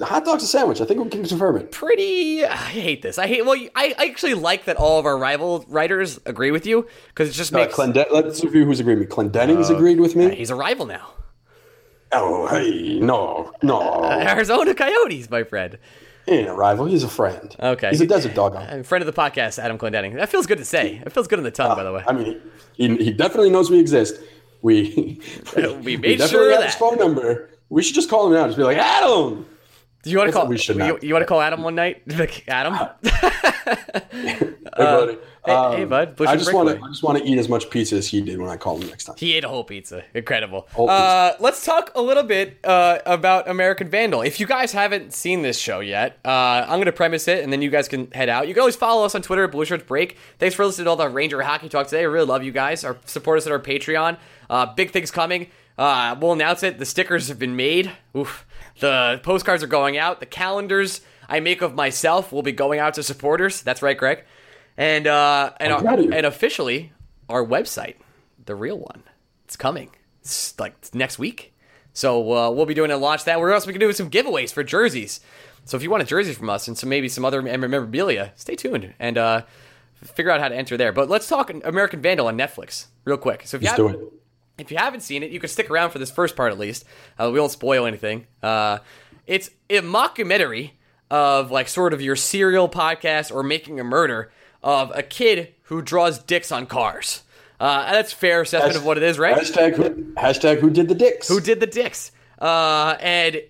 hot dog's a sandwich. I think we can confirm it. I hate this. I actually like that all of our rival writers agree with you, because it just makes... let's review who's agreed with me. Clendenning's agreed with me. He's a rival now. Oh, hey, no. Arizona Coyotes, my friend. He ain't a rival. He's a friend. Okay. He's a desert doggo. Friend of the podcast, Adam Clendenning. That feels good to say. It feels good on the tongue, by the way. I mean, he definitely knows we exist. We made sure of that. His phone number. We should just call him now. Just be like, Adam. Do you want to call? You want to call Adam one night? Like, Adam. Hey, buddy. Hey, bud. I just want to eat as much pizza as he did when I called him next time. He ate a whole pizza. Incredible. Pizza. Let's talk a little bit about American Vandal. If you guys haven't seen this show yet, I'm going to premise it, and then you guys can head out. You can always follow us on Twitter at Blue Shirts Break. Thanks for listening to all the Ranger hockey talk today. I really love you guys. Support us at our Patreon. Big things coming. We'll announce it. The stickers have been made. Oof. The postcards are going out. The calendars I make of myself will be going out to supporters. That's right, Greg. And officially, our website, the real one, it's coming. It's like next week. So we'll be doing a launch that. We're also going to do some giveaways for jerseys. So if you want a jersey from us and some other memorabilia, stay tuned and figure out how to enter there. But let's talk American Vandal on Netflix real quick. So if you haven't seen it, you can stick around for this first part at least. We won't spoil anything. It's a mockumentary of like sort of your serial podcast or making a murder of a kid who draws dicks on cars. That's fair assessment of what it is, right? Hashtag who did the dicks. Who did the dicks. And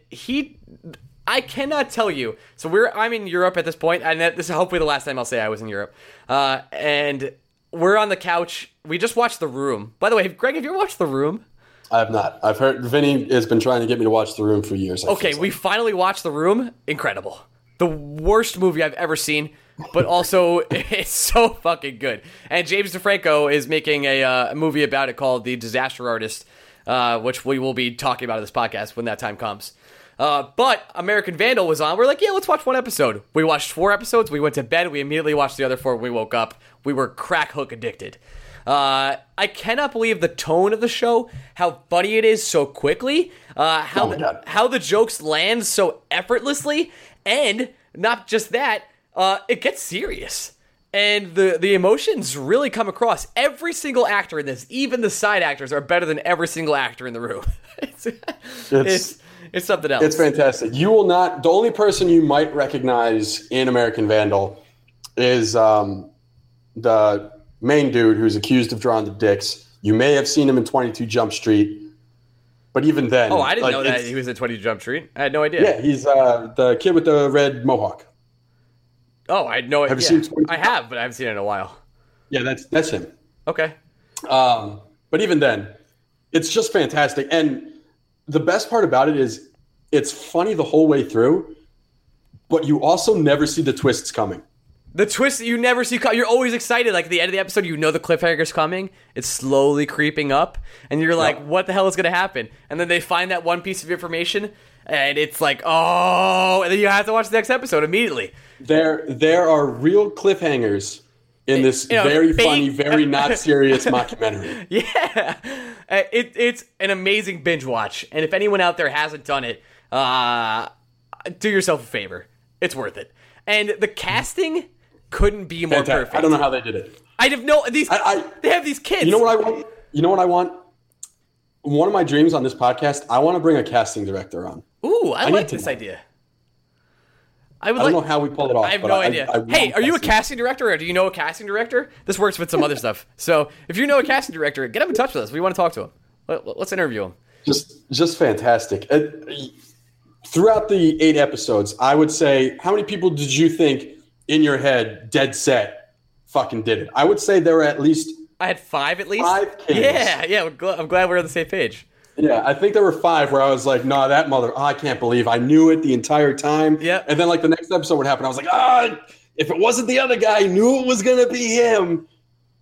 I cannot tell you. So I'm in Europe at this point, and this is hopefully the last time I'll say I was in Europe. And we're on the couch. We just watched The Room. By the way, Greg, have you watched The Room? I have not. I've heard Vinny has been trying to get me to watch The Room for years. Okay, we finally watched The Room. Incredible. The worst movie I've ever seen, but also it's so fucking good. And James DeFranco is making a movie about it called The Disaster Artist, which we will be talking about in this podcast when that time comes. But American Vandal was on. We're like, yeah, let's watch one episode. We watched 4 episodes. We went to bed. We immediately watched the other 4. We woke up. We were crack hook addicted. I cannot believe the tone of the show, how funny it is so quickly, how the jokes land so effortlessly, and not just that, it gets serious. And the emotions really come across. Every single actor in this, even the side actors, are better than every single actor in the room. It's something else. It's fantastic. You will not. The only person you might recognize in American Vandal is the main dude who's accused of drawing the dicks. You may have seen him in 22 Jump Street, but even then, I didn't know that he was in 22 Jump Street. I had no idea. Yeah, he's the kid with the red mohawk. Oh, I know. Have you seen? I have, but I haven't seen it in a while. Yeah, that's him. Okay. But even then, it's just fantastic. And the best part about it is it's funny the whole way through, but you also never see the twists coming. The twists that you never see coming. You're always excited. Like at the end of the episode, you know the cliffhanger's coming. It's slowly creeping up, and you're like, what the hell is going to happen? And then they find that one piece of information, and it's like, oh, and then you have to watch the next episode immediately. There are real cliffhangers in this very funny, very not serious mockumentary. Yeah. It's an amazing binge watch. And if anyone out there hasn't done it, do yourself a favor. It's worth it. And the casting couldn't be more perfect. I don't know how they did it. I have no these. They have these kids. You know what I want? One of my dreams on this podcast, I want to bring a casting director on. Ooh, I like this idea. I don't know how we pull it off. I have no idea. Hey, are you a casting director, or do you know a casting director? This works with some other stuff. So if you know a casting director, get him in touch with us. We want to talk to him. Let's interview him. Just fantastic. Throughout the 8 episodes, I would say, how many people did you think in your head, dead set, fucking did it? I would say there were at least... I had 5 at least? 5 kids. Yeah. I'm glad we're on the same page. Yeah, I think there were 5 where I was like, "No, that mother! Oh, I can't believe I knew it the entire time." Yeah, and then like the next episode would happen, I was like, if it wasn't the other guy, I knew it was gonna be him."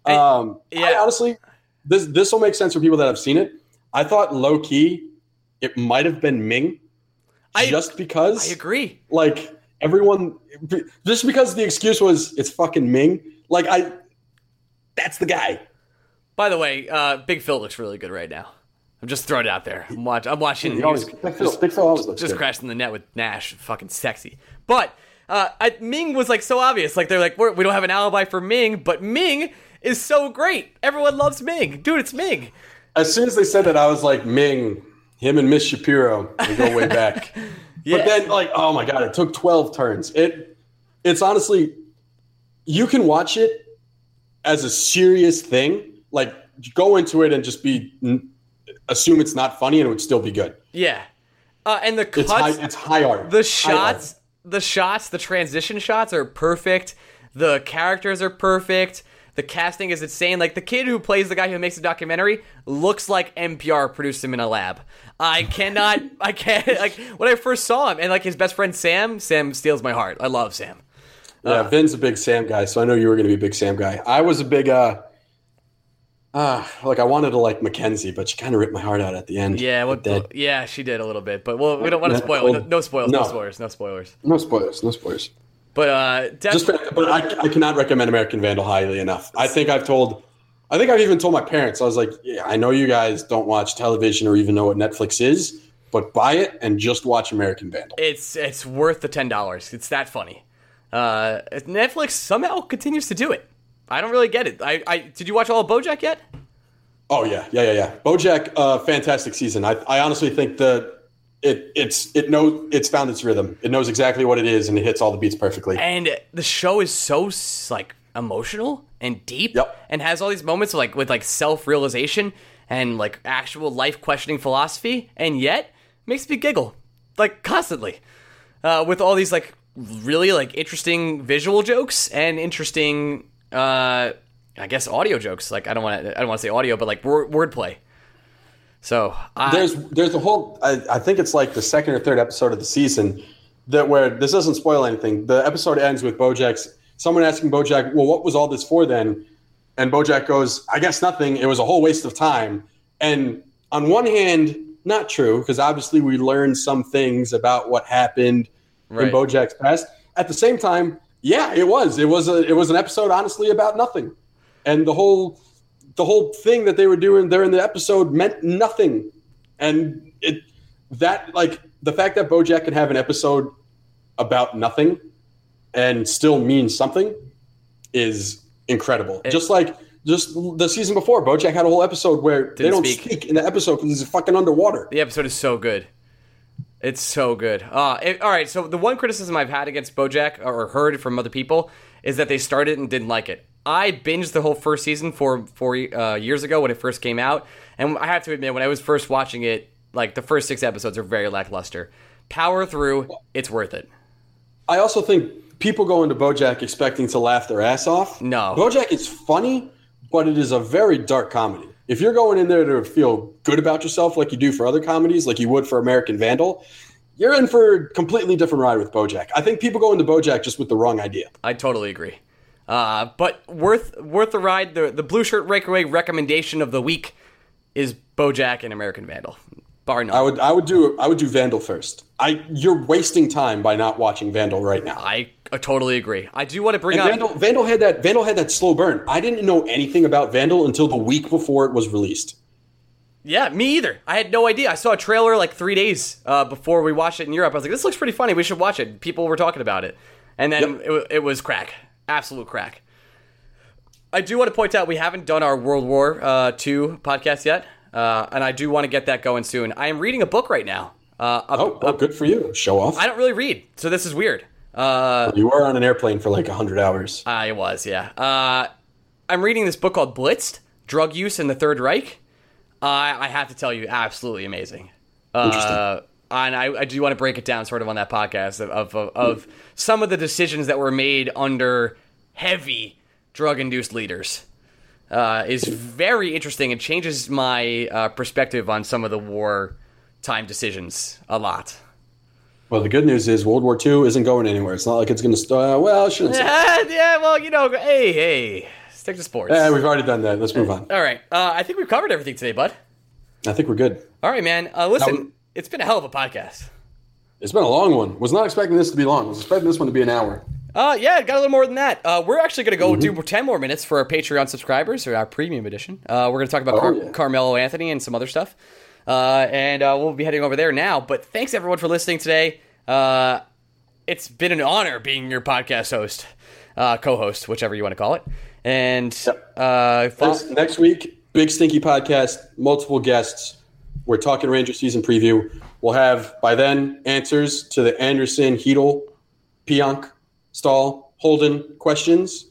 I honestly, this will make sense for people that have seen it. I thought low key, it might have been Ming, just because I agree. Like everyone, just because the excuse was it's fucking Ming. Like I. That's the guy. By the way, Big Phil looks really good right now. I'm just throwing it out there. I'm watching. Big Phil just crashing the net with Nash. Fucking sexy. But Ming was like so obvious. Like they're like, we don't have an alibi for Ming, but Ming is so great. Everyone loves Ming. Dude, it's Ming. As soon as they said that, I was like, Ming, him and Miss Shapiro, we go way back. Yeah. But then, like, oh my God, it took 12 turns. It's honestly, you can watch it as a serious thing. Like, go into it and just assume it's not funny and it would still be good. Yeah. And the cuts. It's high art. The shots, the transition shots are perfect. The characters are perfect. The casting is insane. Like, the kid who plays the guy who makes the documentary looks like NPR produced him in a lab. I can't, when I first saw him, and, like, his best friend Sam steals my heart. I love Sam. Yeah, Vin's a big Sam guy, so I know you were going to be a big Sam guy. I was a big, I wanted to like Mackenzie, but she kind of ripped my heart out at the end. Yeah, she did a little bit, but we don't want to spoil. No spoilers. But I cannot recommend American Vandal highly enough. I think I've even told my parents. I was like, yeah, I know you guys don't watch television or even know what Netflix is, but buy it and just watch American Vandal. It's worth the $10. It's that funny. Netflix somehow continues to do it. I don't really get it. Did you watch all of BoJack yet? Oh yeah. BoJack, fantastic season. I honestly think that it's found its rhythm. It knows exactly what it is, and it hits all the beats perfectly. And the show is so like emotional and deep, and has all these moments of, like, with like self-realization and like actual life questioning philosophy, and yet makes me giggle like constantly with all these like really like interesting visual jokes and interesting I guess audio jokes. Like I don't want to say audio, but like wordplay. So there's a whole, I think it's like the second or third episode of the season where this doesn't spoil anything. The episode ends with someone asking BoJack, well, what was all this for then? And BoJack goes, I guess nothing. It was a whole waste of time. And on one hand, not true, because obviously we learned some things about what happened in BoJack's past. At the same time, yeah, it was. It was an episode, honestly, about nothing, and the whole thing that they were doing there in the episode meant nothing. And the fact that BoJack can have an episode about nothing and still mean something is incredible. Just the season before, BoJack had a whole episode where they don't speak in the episode because he's fucking underwater. The episode is so good. It's so good. All right, so the one criticism I've had against BoJack, or heard from other people, is that they started and didn't like it. I binged the whole first season four years ago when it first came out, and I have to admit, when I was first watching it, like, the first 6 episodes are very lackluster. Power through, it's worth it. I also think people go into BoJack expecting to laugh their ass off. No. BoJack is funny, but it is a very dark comedy. If you're going in there to feel good about yourself like you do for other comedies, like you would for American Vandal, you're in for a completely different ride with BoJack. I think people go into BoJack just with the wrong idea. I totally agree. But worth the ride. The Blue Shirt Breakaway recommendation of the week is BoJack and American Vandal, bar none. I would do Vandal first. You're wasting time by not watching Vandal right now. I totally agree. I do want to bring up Vandal had that slow burn. I didn't know anything about Vandal until the week before it was released. Yeah, me either. I had no idea. I saw a trailer like 3 days before we watched it in Europe. I was like, this looks pretty funny. We should watch it. People were talking about it. And then it was crack. Absolute crack. I do want to point out we haven't done our World War II podcast yet. And I do want to get that going soon. I am reading a book right now. Good for you. Show off. I don't really read, so this is weird. You were on an airplane for like 100 hours. I was, yeah. I'm reading this book called Blitzed, Drug Use in the Third Reich. I have to tell you, absolutely amazing. Interesting. And I do want to break it down sort of on that podcast of some of the decisions that were made under heavy drug-induced leaders. Is very interesting and changes my perspective on some of the wartime decisions a lot. Well, the good news is World War II isn't going anywhere. It's not like it's going to start. Well, shouldn't say. Yeah, well, you know, hey, stick to sports. Yeah, we've already done that. Let's move on. All right. I think we've covered everything today, bud. I think we're good. All right, man. Listen. It's been a hell of a podcast. It's been a long one. Was not expecting this to be long. Was expecting this one to be an hour. Yeah, got a little more than that. We're actually going to go do 10 more minutes for our Patreon subscribers, or our premium edition. We're going to talk about Carmelo Anthony and some other stuff. And we'll be heading over there now. But thanks, everyone, for listening today. It's been an honor being your podcast host, co-host, whichever you want to call it. And next week, big stinky podcast, multiple guests. We're talking Ranger season preview. We'll have, by then, answers to the Andersson, Chytil, Pionk, Staal, Holden questions.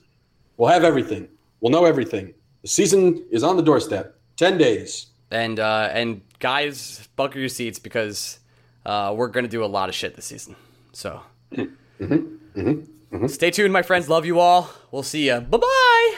We'll have everything. We'll know everything. The season is on the doorstep. 10 days. And guys, buckle your seats because we're going to do a lot of shit this season. So stay tuned, my friends. Love you all. We'll see you. Bye-bye.